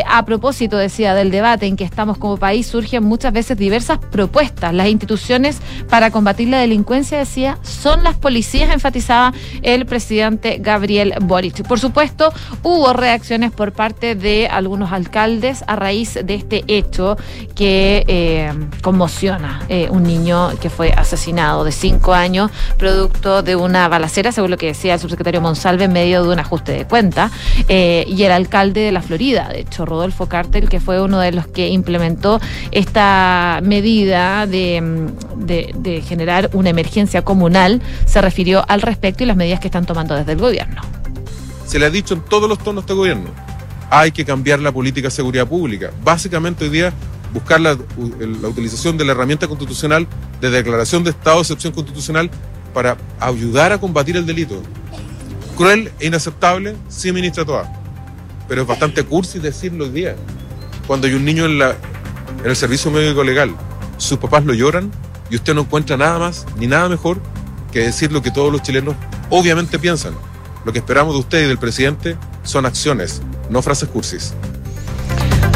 A propósito, decía, del debate en que estamos como país, surgen muchas veces diversas propuestas. Las instituciones para combatir la delincuencia, decía, son las policías, enfatizaba el presidente Gabriel Boric. Por supuesto, hubo reacciones por parte de algunos alcaldes a raíz de este hecho que conmociona, un niño que fue asesinado de 5 años, producto de una balacera, según lo que decía el subsecretario Monsalve, en medio de un ajuste de cuenta, y el alcalde de La Florida, de hecho, Rodolfo Carter, que fue uno de los que implementó esta medida de generar una emergencia comunal, se refirió al respecto y las medidas que están tomando desde el gobierno. Se le ha dicho en todos los tonos a este gobierno: hay que cambiar la política de seguridad pública. Básicamente hoy día buscar la utilización de la herramienta constitucional de declaración de estado de excepción constitucional para ayudar a combatir el delito. Cruel e inaceptable, sí, ministra Tohá, pero es bastante cursi decirlo hoy día, cuando hay un niño en el servicio médico legal, sus papás lo lloran y usted no encuentra nada más ni nada mejor que decir lo que todos los chilenos obviamente piensan. Lo que esperamos de usted y del presidente son acciones, no frases cursis.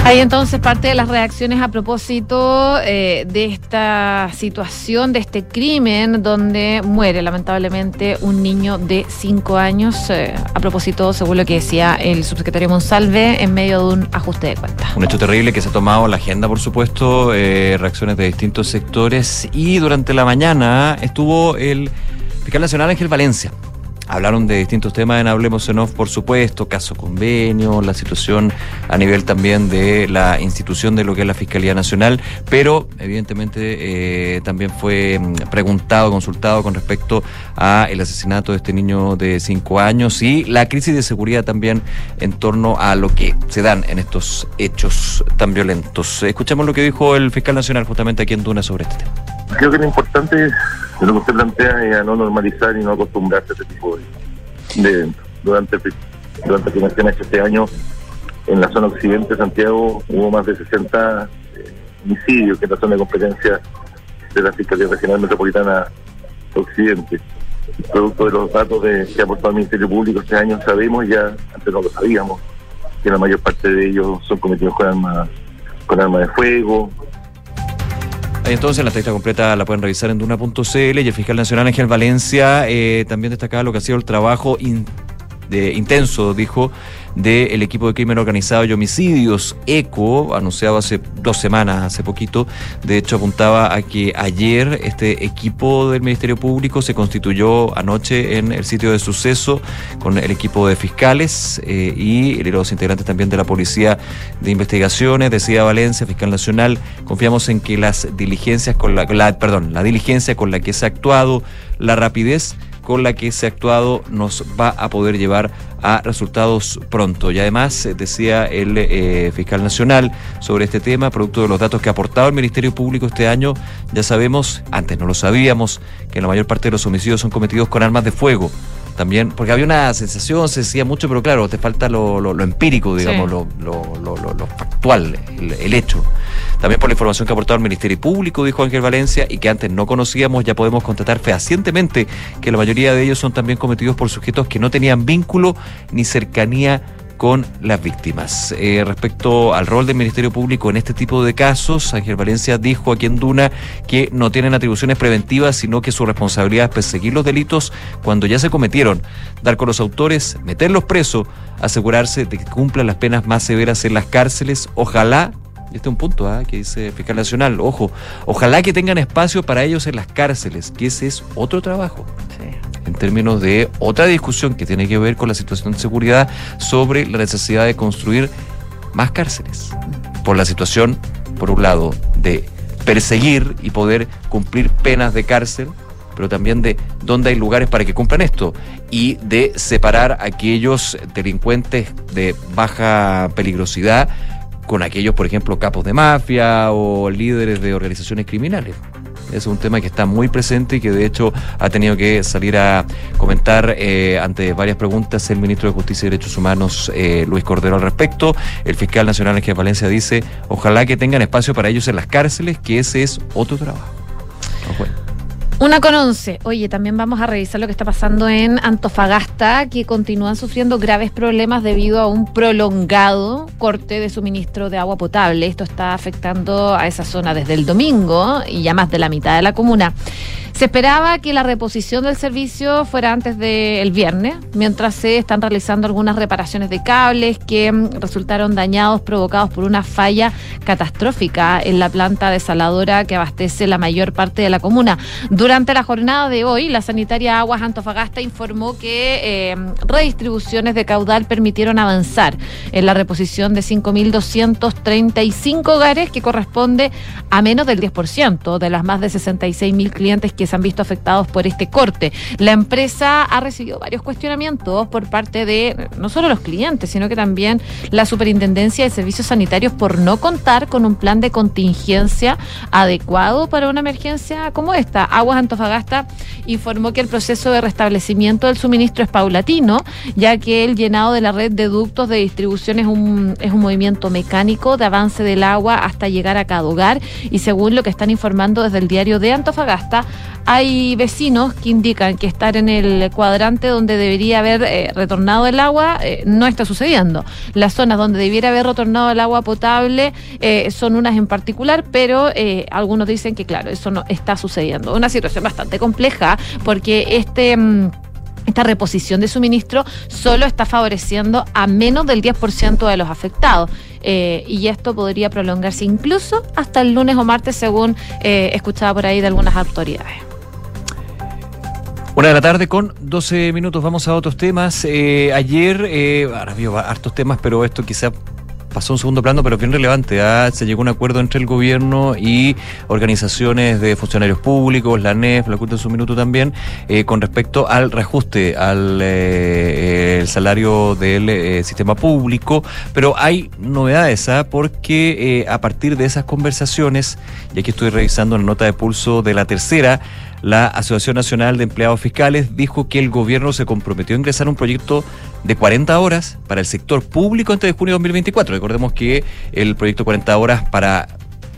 Hay entonces parte de las reacciones a propósito de esta situación, de este crimen, donde muere lamentablemente un niño de 5 años, a propósito, según lo que decía el subsecretario Monsalve, en medio de un ajuste de cuentas. Un hecho terrible que se ha tomado la agenda, por supuesto, reacciones de distintos sectores, y durante la mañana estuvo el fiscal nacional Ángel Valencia Hablaron de distintos temas en Hablemos en Off, por supuesto, caso convenio, la situación a nivel también de la institución de lo que es la Fiscalía Nacional, pero evidentemente también fue preguntado, consultado con respecto a el asesinato de este niño de 5 años y la crisis de seguridad también en torno a lo que se dan en estos hechos tan violentos. Escuchamos lo que dijo el fiscal nacional justamente aquí en Duna sobre este tema. Creo que lo importante es lo que usted plantea es a no normalizar y no acostumbrarse a este tipo de eventos. Durante el primer semestre de este año, en la zona occidente de Santiago, hubo más de 60 homicidios, que es la zona de competencia de la Fiscalía Regional Metropolitana Occidente. Producto de los datos que ha aportado el Ministerio Público este año, sabemos ya, antes no lo sabíamos, que la mayor parte de ellos son cometidos con armas de fuego. Entonces, la entrevista completa la pueden revisar en duna.cl y el fiscal nacional Ángel Valencia también destacaba lo que ha sido el trabajo intenso, dijo, del equipo de crimen organizado y homicidios, ECO, anunciado hace 2 semanas, hace poquito. De hecho, apuntaba a que ayer este equipo del Ministerio Público se constituyó anoche en el sitio de suceso con el equipo de fiscales y los integrantes también de la Policía de Investigaciones. Decía Valencia, fiscal nacional, confiamos en que las diligencias con la diligencia con la que se ha actuado, la rapidez con la que se ha actuado nos va a poder llevar a resultados pronto. Y además, decía el fiscal nacional sobre este tema, producto de los datos que ha aportado el Ministerio Público este año, ya sabemos, antes no lo sabíamos, que la mayor parte de los homicidios son cometidos con armas de fuego. También, porque había una sensación, se decía mucho, pero claro, te falta lo empírico, digamos, sí. lo factual, el hecho. También por la información que ha aportado el Ministerio Público, dijo Ángel Valencia, y que antes no conocíamos, ya podemos constatar fehacientemente que la mayoría de ellos son también cometidos por sujetos que no tenían vínculo ni cercanía con las víctimas. Respecto al rol del Ministerio Público en este tipo de casos, Ángel Valencia dijo aquí en Duna que no tienen atribuciones preventivas, sino que su responsabilidad es perseguir los delitos cuando ya se cometieron, dar con los autores, meterlos presos, asegurarse de que cumplan las penas más severas en las cárceles. Ojalá, y este es un punto que dice el fiscal nacional, ojo, ojalá que tengan espacio para ellos en las cárceles, que ese es otro trabajo. Sí. En términos de otra discusión que tiene que ver con la situación de seguridad sobre la necesidad de construir más cárceles. Por la situación, por un lado, de perseguir y poder cumplir penas de cárcel, pero también de dónde hay lugares para que cumplan esto y de separar a aquellos delincuentes de baja peligrosidad con aquellos, por ejemplo, capos de mafia o líderes de organizaciones criminales. Es un tema que está muy presente y que de hecho ha tenido que salir a comentar ante varias preguntas el ministro de Justicia y Derechos Humanos, Luis Cordero, al respecto. El fiscal nacional Ángel Valencia dice, ojalá que tengan espacio para ellos en las cárceles, que ese es otro trabajo. Bueno. 1:11. Oye, también vamos a revisar lo que está pasando en Antofagasta, que continúan sufriendo graves problemas debido a un prolongado corte de suministro de agua potable. Esto está afectando a esa zona desde el domingo y ya más de la mitad de la comuna. Se esperaba que la reposición del servicio fuera antes del viernes, mientras se están realizando algunas reparaciones de cables que resultaron dañados, provocados por una falla catastrófica en la planta desaladora que abastece la mayor parte de la comuna. Durante la jornada de hoy, la sanitaria Aguas Antofagasta informó que redistribuciones de caudal permitieron avanzar en la reposición de 5.235 hogares, que corresponde a menos del 10% de las más de 66.000 clientes que se han visto afectados por este corte. La empresa ha recibido varios cuestionamientos por parte de no solo los clientes, sino que también la Superintendencia de Servicios Sanitarios por no contar con un plan de contingencia adecuado para una emergencia como esta. Aguas Antofagasta informó que el proceso de restablecimiento del suministro es paulatino, ya que el llenado de la red de ductos de distribución es un movimiento mecánico de avance del agua hasta llegar a cada hogar, y según lo que están informando desde el diario de Antofagasta, hay vecinos que indican que estar en el cuadrante donde debería haber retornado el agua no está sucediendo. Las zonas donde debiera haber retornado el agua potable son unas en particular, pero algunos dicen que claro, eso no está sucediendo. Una situación bastante compleja porque esta reposición de suministro solo está favoreciendo a menos del 10% de los afectados. Y esto podría prolongarse incluso hasta el lunes o martes, según escuchaba por ahí de algunas autoridades. Una de la tarde con 12 minutos, vamos a otros temas. Ayer, ahora vio hartos temas, pero esto quizá pasó un segundo plano, pero bien relevante. Se llegó a un acuerdo entre el gobierno y organizaciones de funcionarios públicos, la NEF, la Corte en su minuto también, con respecto al reajuste al el salario del sistema público. Pero hay novedades, porque a partir de esas conversaciones, y aquí estoy revisando la nota de pulso de La Tercera, la Asociación Nacional de Empleados Fiscales dijo que el gobierno se comprometió a ingresar un proyecto de 40 horas para el sector público antes de junio de 2024. Recordemos que el proyecto 40 horas para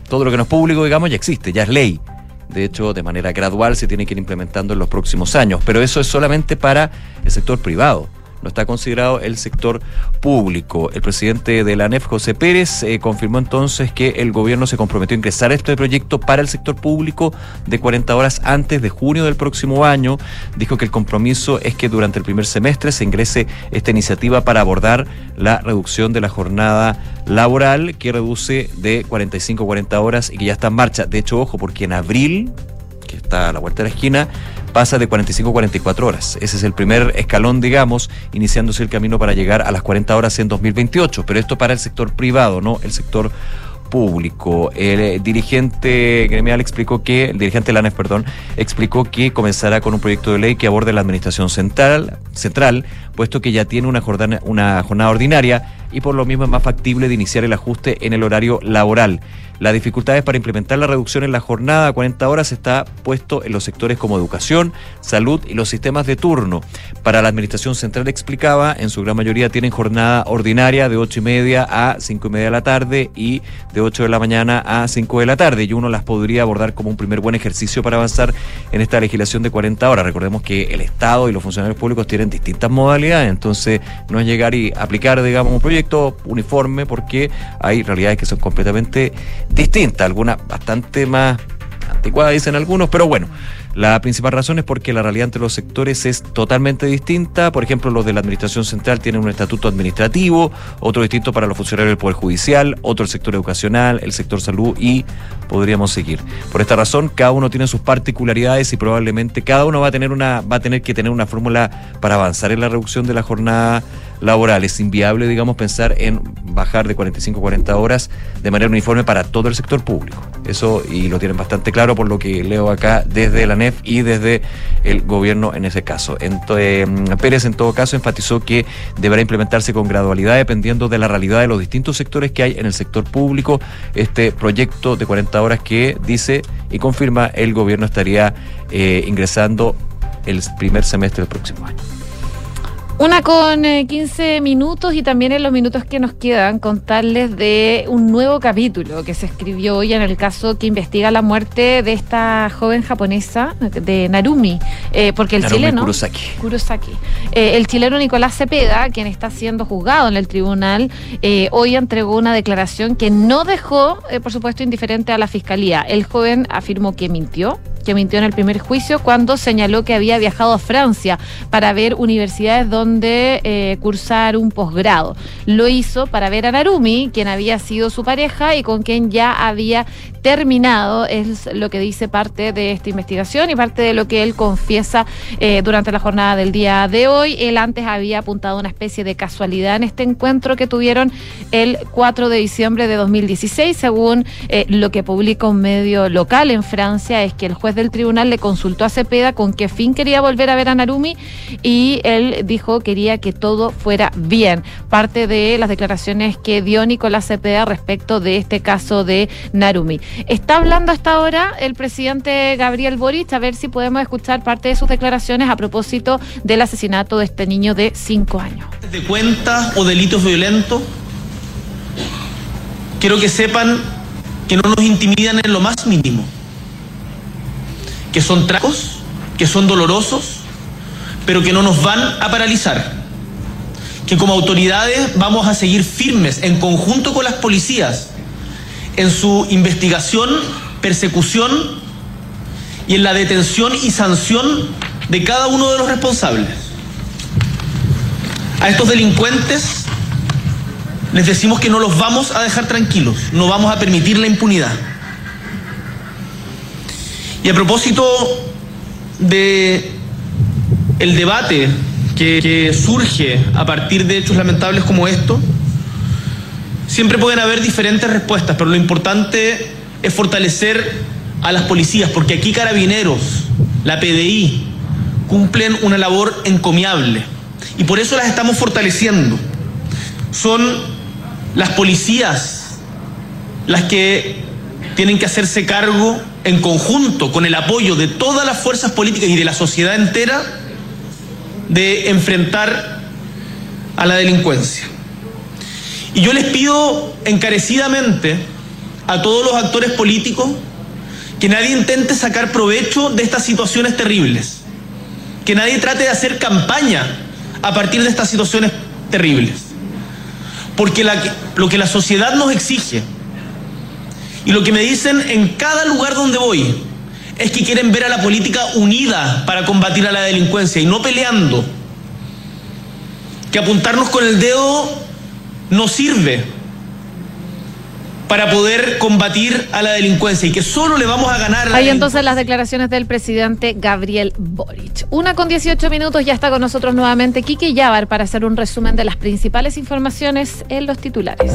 todo lo que no es público, digamos, ya existe, ya es ley. De hecho, de manera gradual se tiene que ir implementando en los próximos años. Pero eso es solamente para el sector privado. No está considerado el sector público. El presidente de la ANEF, José Pérez, confirmó entonces que el gobierno se comprometió a ingresar este proyecto para el sector público de 40 horas antes de junio del próximo año. Dijo que el compromiso es que durante el primer semestre se ingrese esta iniciativa para abordar la reducción de la jornada laboral, que reduce de 45 a 40 horas y que ya está en marcha. De hecho, ojo, porque en abril, que está a la vuelta de la esquina, pasa de 45 a 44 horas. Ese es el primer escalón, digamos, iniciándose el camino para llegar a las 40 horas en 2028, pero esto para el sector privado, no el sector público. El dirigente gremial explicó que, el dirigente Lanes, perdón, explicó que comenzará con un proyecto de ley que aborde la administración central, puesto que ya tiene una jornada ordinaria y por lo mismo es más factible de iniciar el ajuste en el horario laboral. Las dificultades para implementar la reducción en la jornada a 40 horas está puesto en los sectores como educación, salud y los sistemas de turno. Para la administración central, explicaba, en su gran mayoría tienen jornada ordinaria de 8:30 a 5:30 de la tarde y de 8 de la mañana a 5 de la tarde, y uno las podría abordar como un primer buen ejercicio para avanzar en esta legislación de 40 horas. Recordemos que el Estado y los funcionarios públicos tienen distintas modalidades, entonces no es llegar y aplicar, digamos, un proyecto uniforme, porque hay realidades que son completamente distinta, alguna bastante más anticuada, dicen algunos, pero bueno, la principal razón es porque la realidad entre los sectores es totalmente distinta. Por ejemplo, los de la administración central tienen un estatuto administrativo, otro distinto para los funcionarios del Poder Judicial, otro el sector educacional, el sector salud, y podríamos seguir. Por esta razón, cada uno tiene sus particularidades y probablemente cada uno va a tener que tener una fórmula para avanzar en la reducción de la jornada laboral. Es inviable, digamos, pensar en bajar de 45 a 40 horas de manera uniforme para todo el sector público. Eso, y lo tienen bastante claro por lo que leo acá desde la NEF y desde el gobierno en ese caso. Entonces, Pérez, en todo caso, enfatizó que deberá implementarse con gradualidad dependiendo de la realidad de los distintos sectores que hay en el sector público. Este proyecto de 40 horas que, dice y confirma, el gobierno estaría ingresando el primer semestre del próximo año. 1:15, y también en los minutos que nos quedan contarles de un nuevo capítulo que se escribió hoy en el caso que investiga la muerte de esta joven japonesa, de Narumi, porque el Narumi chileno Kurosaki. El chileno Nicolás Cepeda, quien está siendo juzgado en el tribunal, hoy entregó una declaración que no dejó, por supuesto, indiferente a la fiscalía. El joven afirmó que mintió en el primer juicio cuando señaló que había viajado a Francia para ver universidades donde cursar un posgrado. Lo hizo para ver a Narumi, quien había sido su pareja y con quien ya había terminado, es lo que dice parte de esta investigación y parte de lo que él confiesa durante la jornada del día de hoy. Él antes había apuntado una especie de casualidad en este encuentro que tuvieron el 4 de diciembre de 2016, según lo que publica un medio local en Francia. Es que el juez del tribunal le consultó a Cepeda con qué fin quería volver a ver a Narumi y él dijo quería que todo fuera bien. Parte de las declaraciones que dio Nicolás Cepeda respecto de este caso de Narumi. Está hablando hasta ahora el presidente Gabriel Boric, a ver si podemos escuchar parte de sus declaraciones a propósito del asesinato de este niño de 5 años. ¿De cuentas o delitos violentos? Quiero que sepan que no nos intimidan en lo más mínimo, que son tragos, que son dolorosos, pero que no nos van a paralizar, que como autoridades vamos a seguir firmes en conjunto con las policías en su investigación, persecución y en la detención y sanción de cada uno de los responsables. A estos delincuentes les decimos que no los vamos a dejar tranquilos, no vamos a permitir la impunidad. Y a propósito de El debate que surge a partir de hechos lamentables como esto, siempre pueden haber diferentes respuestas, pero lo importante es fortalecer a las policías, porque aquí Carabineros, la PDI, cumplen una labor encomiable y por eso las estamos fortaleciendo. Son las policías las que tienen que hacerse cargo en conjunto, con el apoyo de todas las fuerzas políticas y de la sociedad entera, de enfrentar a la delincuencia. Y yo les pido encarecidamente a todos los actores políticos que nadie intente sacar provecho de estas situaciones terribles, que nadie trate de hacer campaña a partir de estas situaciones terribles, porque lo que la sociedad nos exige y lo que me dicen en cada lugar donde voy es que quieren ver a la política unida para combatir a la delincuencia y no peleando, que apuntarnos con el dedo no sirve para poder combatir a la delincuencia y que solo le vamos a ganar a la... Ahí entonces las declaraciones del presidente Gabriel Boric. 1:18 minutos, ya está con nosotros nuevamente Quique Yávar para hacer un resumen de las principales informaciones en los titulares.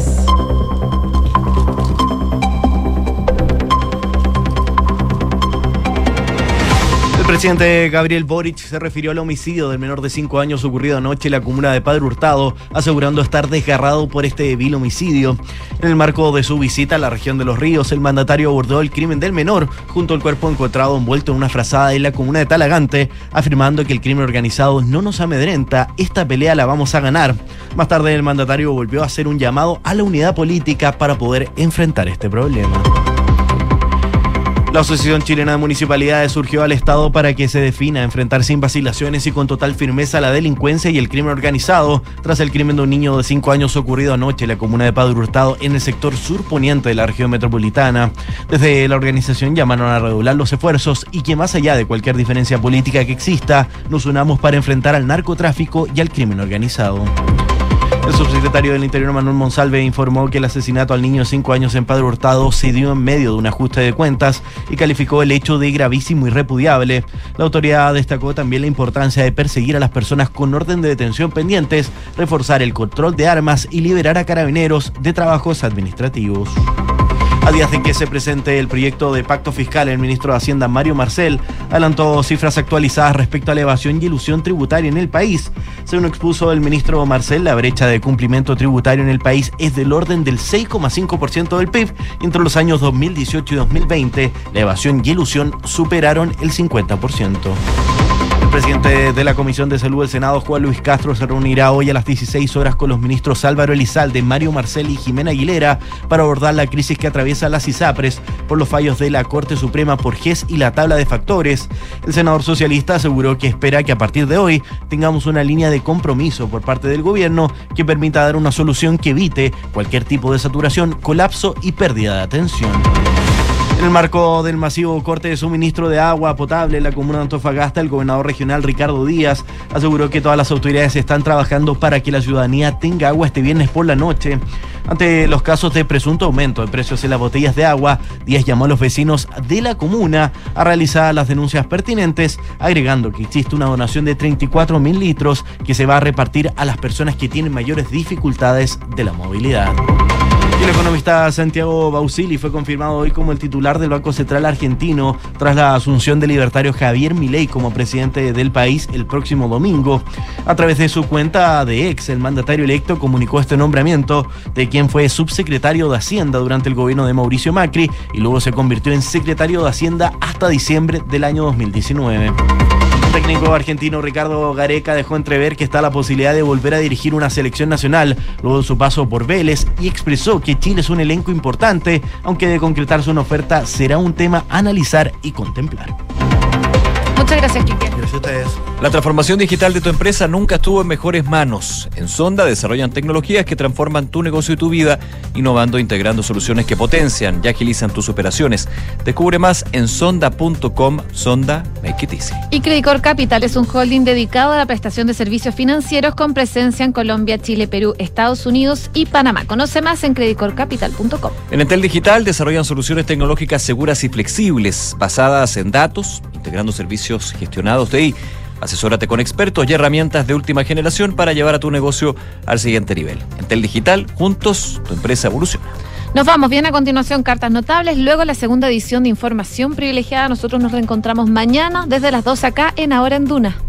El presidente Gabriel Boric se refirió al homicidio del menor de 5 años ocurrido anoche en la comuna de Padre Hurtado, asegurando estar desgarrado por este vil homicidio. En el marco de su visita a la región de Los Ríos, el mandatario abordó el crimen del menor junto al cuerpo encontrado envuelto en una frazada en la comuna de Talagante, afirmando que el crimen organizado no nos amedrenta, esta pelea la vamos a ganar. Más tarde el mandatario volvió a hacer un llamado a la unidad política para poder enfrentar este problema. La Asociación Chilena de Municipalidades surgió al Estado para que se defina enfrentar sin vacilaciones y con total firmeza la delincuencia y el crimen organizado tras el crimen de un niño de 5 años ocurrido anoche en la comuna de Padre Hurtado en el sector surponiente de la región metropolitana. Desde la organización llamaron a redoblar los esfuerzos y que más allá de cualquier diferencia política que exista, nos unamos para enfrentar al narcotráfico y al crimen organizado. El subsecretario del Interior, Manuel Monsalve, informó que el asesinato al niño de 5 años en Padre Hurtado se dio en medio de un ajuste de cuentas y calificó el hecho de gravísimo y repudiable. La autoridad destacó también la importancia de perseguir a las personas con orden de detención pendientes, reforzar el control de armas y liberar a carabineros de trabajos administrativos. A días de que se presente el proyecto de pacto fiscal, el ministro de Hacienda, Mario Marcel, adelantó cifras actualizadas respecto a la evasión y ilusión tributaria en el país. Según expuso el ministro Marcel, la brecha de cumplimiento tributario en el país es del orden del 6,5% del PIB. Entre los años 2018 y 2020, la evasión y ilusión superaron el 50%. El presidente de la Comisión de Salud del Senado, Juan Luis Castro, se reunirá hoy a las 16 horas con los ministros Álvaro Elizalde, Mario Marcel y Jimena Aguilera para abordar la crisis que atraviesa las ISAPRES por los fallos de la Corte Suprema por GES y la tabla de factores. El senador socialista aseguró que espera que a partir de hoy tengamos una línea de compromiso por parte del gobierno que permita dar una solución que evite cualquier tipo de saturación, colapso y pérdida de atención. En el marco del masivo corte de suministro de agua potable en la comuna de Antofagasta, el gobernador regional Ricardo Díaz aseguró que todas las autoridades están trabajando para que la ciudadanía tenga agua este viernes por la noche. Ante los casos de presunto aumento de precios en las botellas de agua, Díaz llamó a los vecinos de la comuna a realizar las denuncias pertinentes, agregando que existe una donación de 34.000 litros que se va a repartir a las personas que tienen mayores dificultades de la movilidad. El economista Santiago Bausili fue confirmado hoy como el titular del Banco Central Argentino tras la asunción del libertario Javier Milei como presidente del país el próximo domingo. A través de su cuenta de X, el mandatario electo comunicó este nombramiento de quien fue subsecretario de Hacienda durante el gobierno de Mauricio Macri y luego se convirtió en secretario de Hacienda hasta diciembre del año 2019. El técnico argentino Ricardo Gareca dejó entrever que está la posibilidad de volver a dirigir una selección nacional luego de su paso por Vélez y expresó que Chile es un elenco importante, aunque de concretarse una oferta será un tema a analizar y contemplar. Muchas gracias, Quique. Gracias a ustedes. La transformación digital de tu empresa nunca estuvo en mejores manos. En Sonda desarrollan tecnologías que transforman tu negocio y tu vida, innovando e integrando soluciones que potencian y agilizan tus operaciones. Descubre más en sonda.com. Sonda, make it easy. Y Credicor Capital es un holding dedicado a la prestación de servicios financieros con presencia en Colombia, Chile, Perú, Estados Unidos y Panamá. Conoce más en credicorcapital.com. En Entel Digital desarrollan soluciones tecnológicas seguras y flexibles, basadas en datos, integrando servicios gestionados de ahí. Asesórate con expertos y herramientas de última generación para llevar a tu negocio al siguiente nivel. Entel Digital, juntos, tu empresa evoluciona. Nos vamos, bien a continuación Cartas Notables, luego la segunda edición de Información Privilegiada. Nosotros nos reencontramos mañana desde las 2 acá en Ahora en Duna.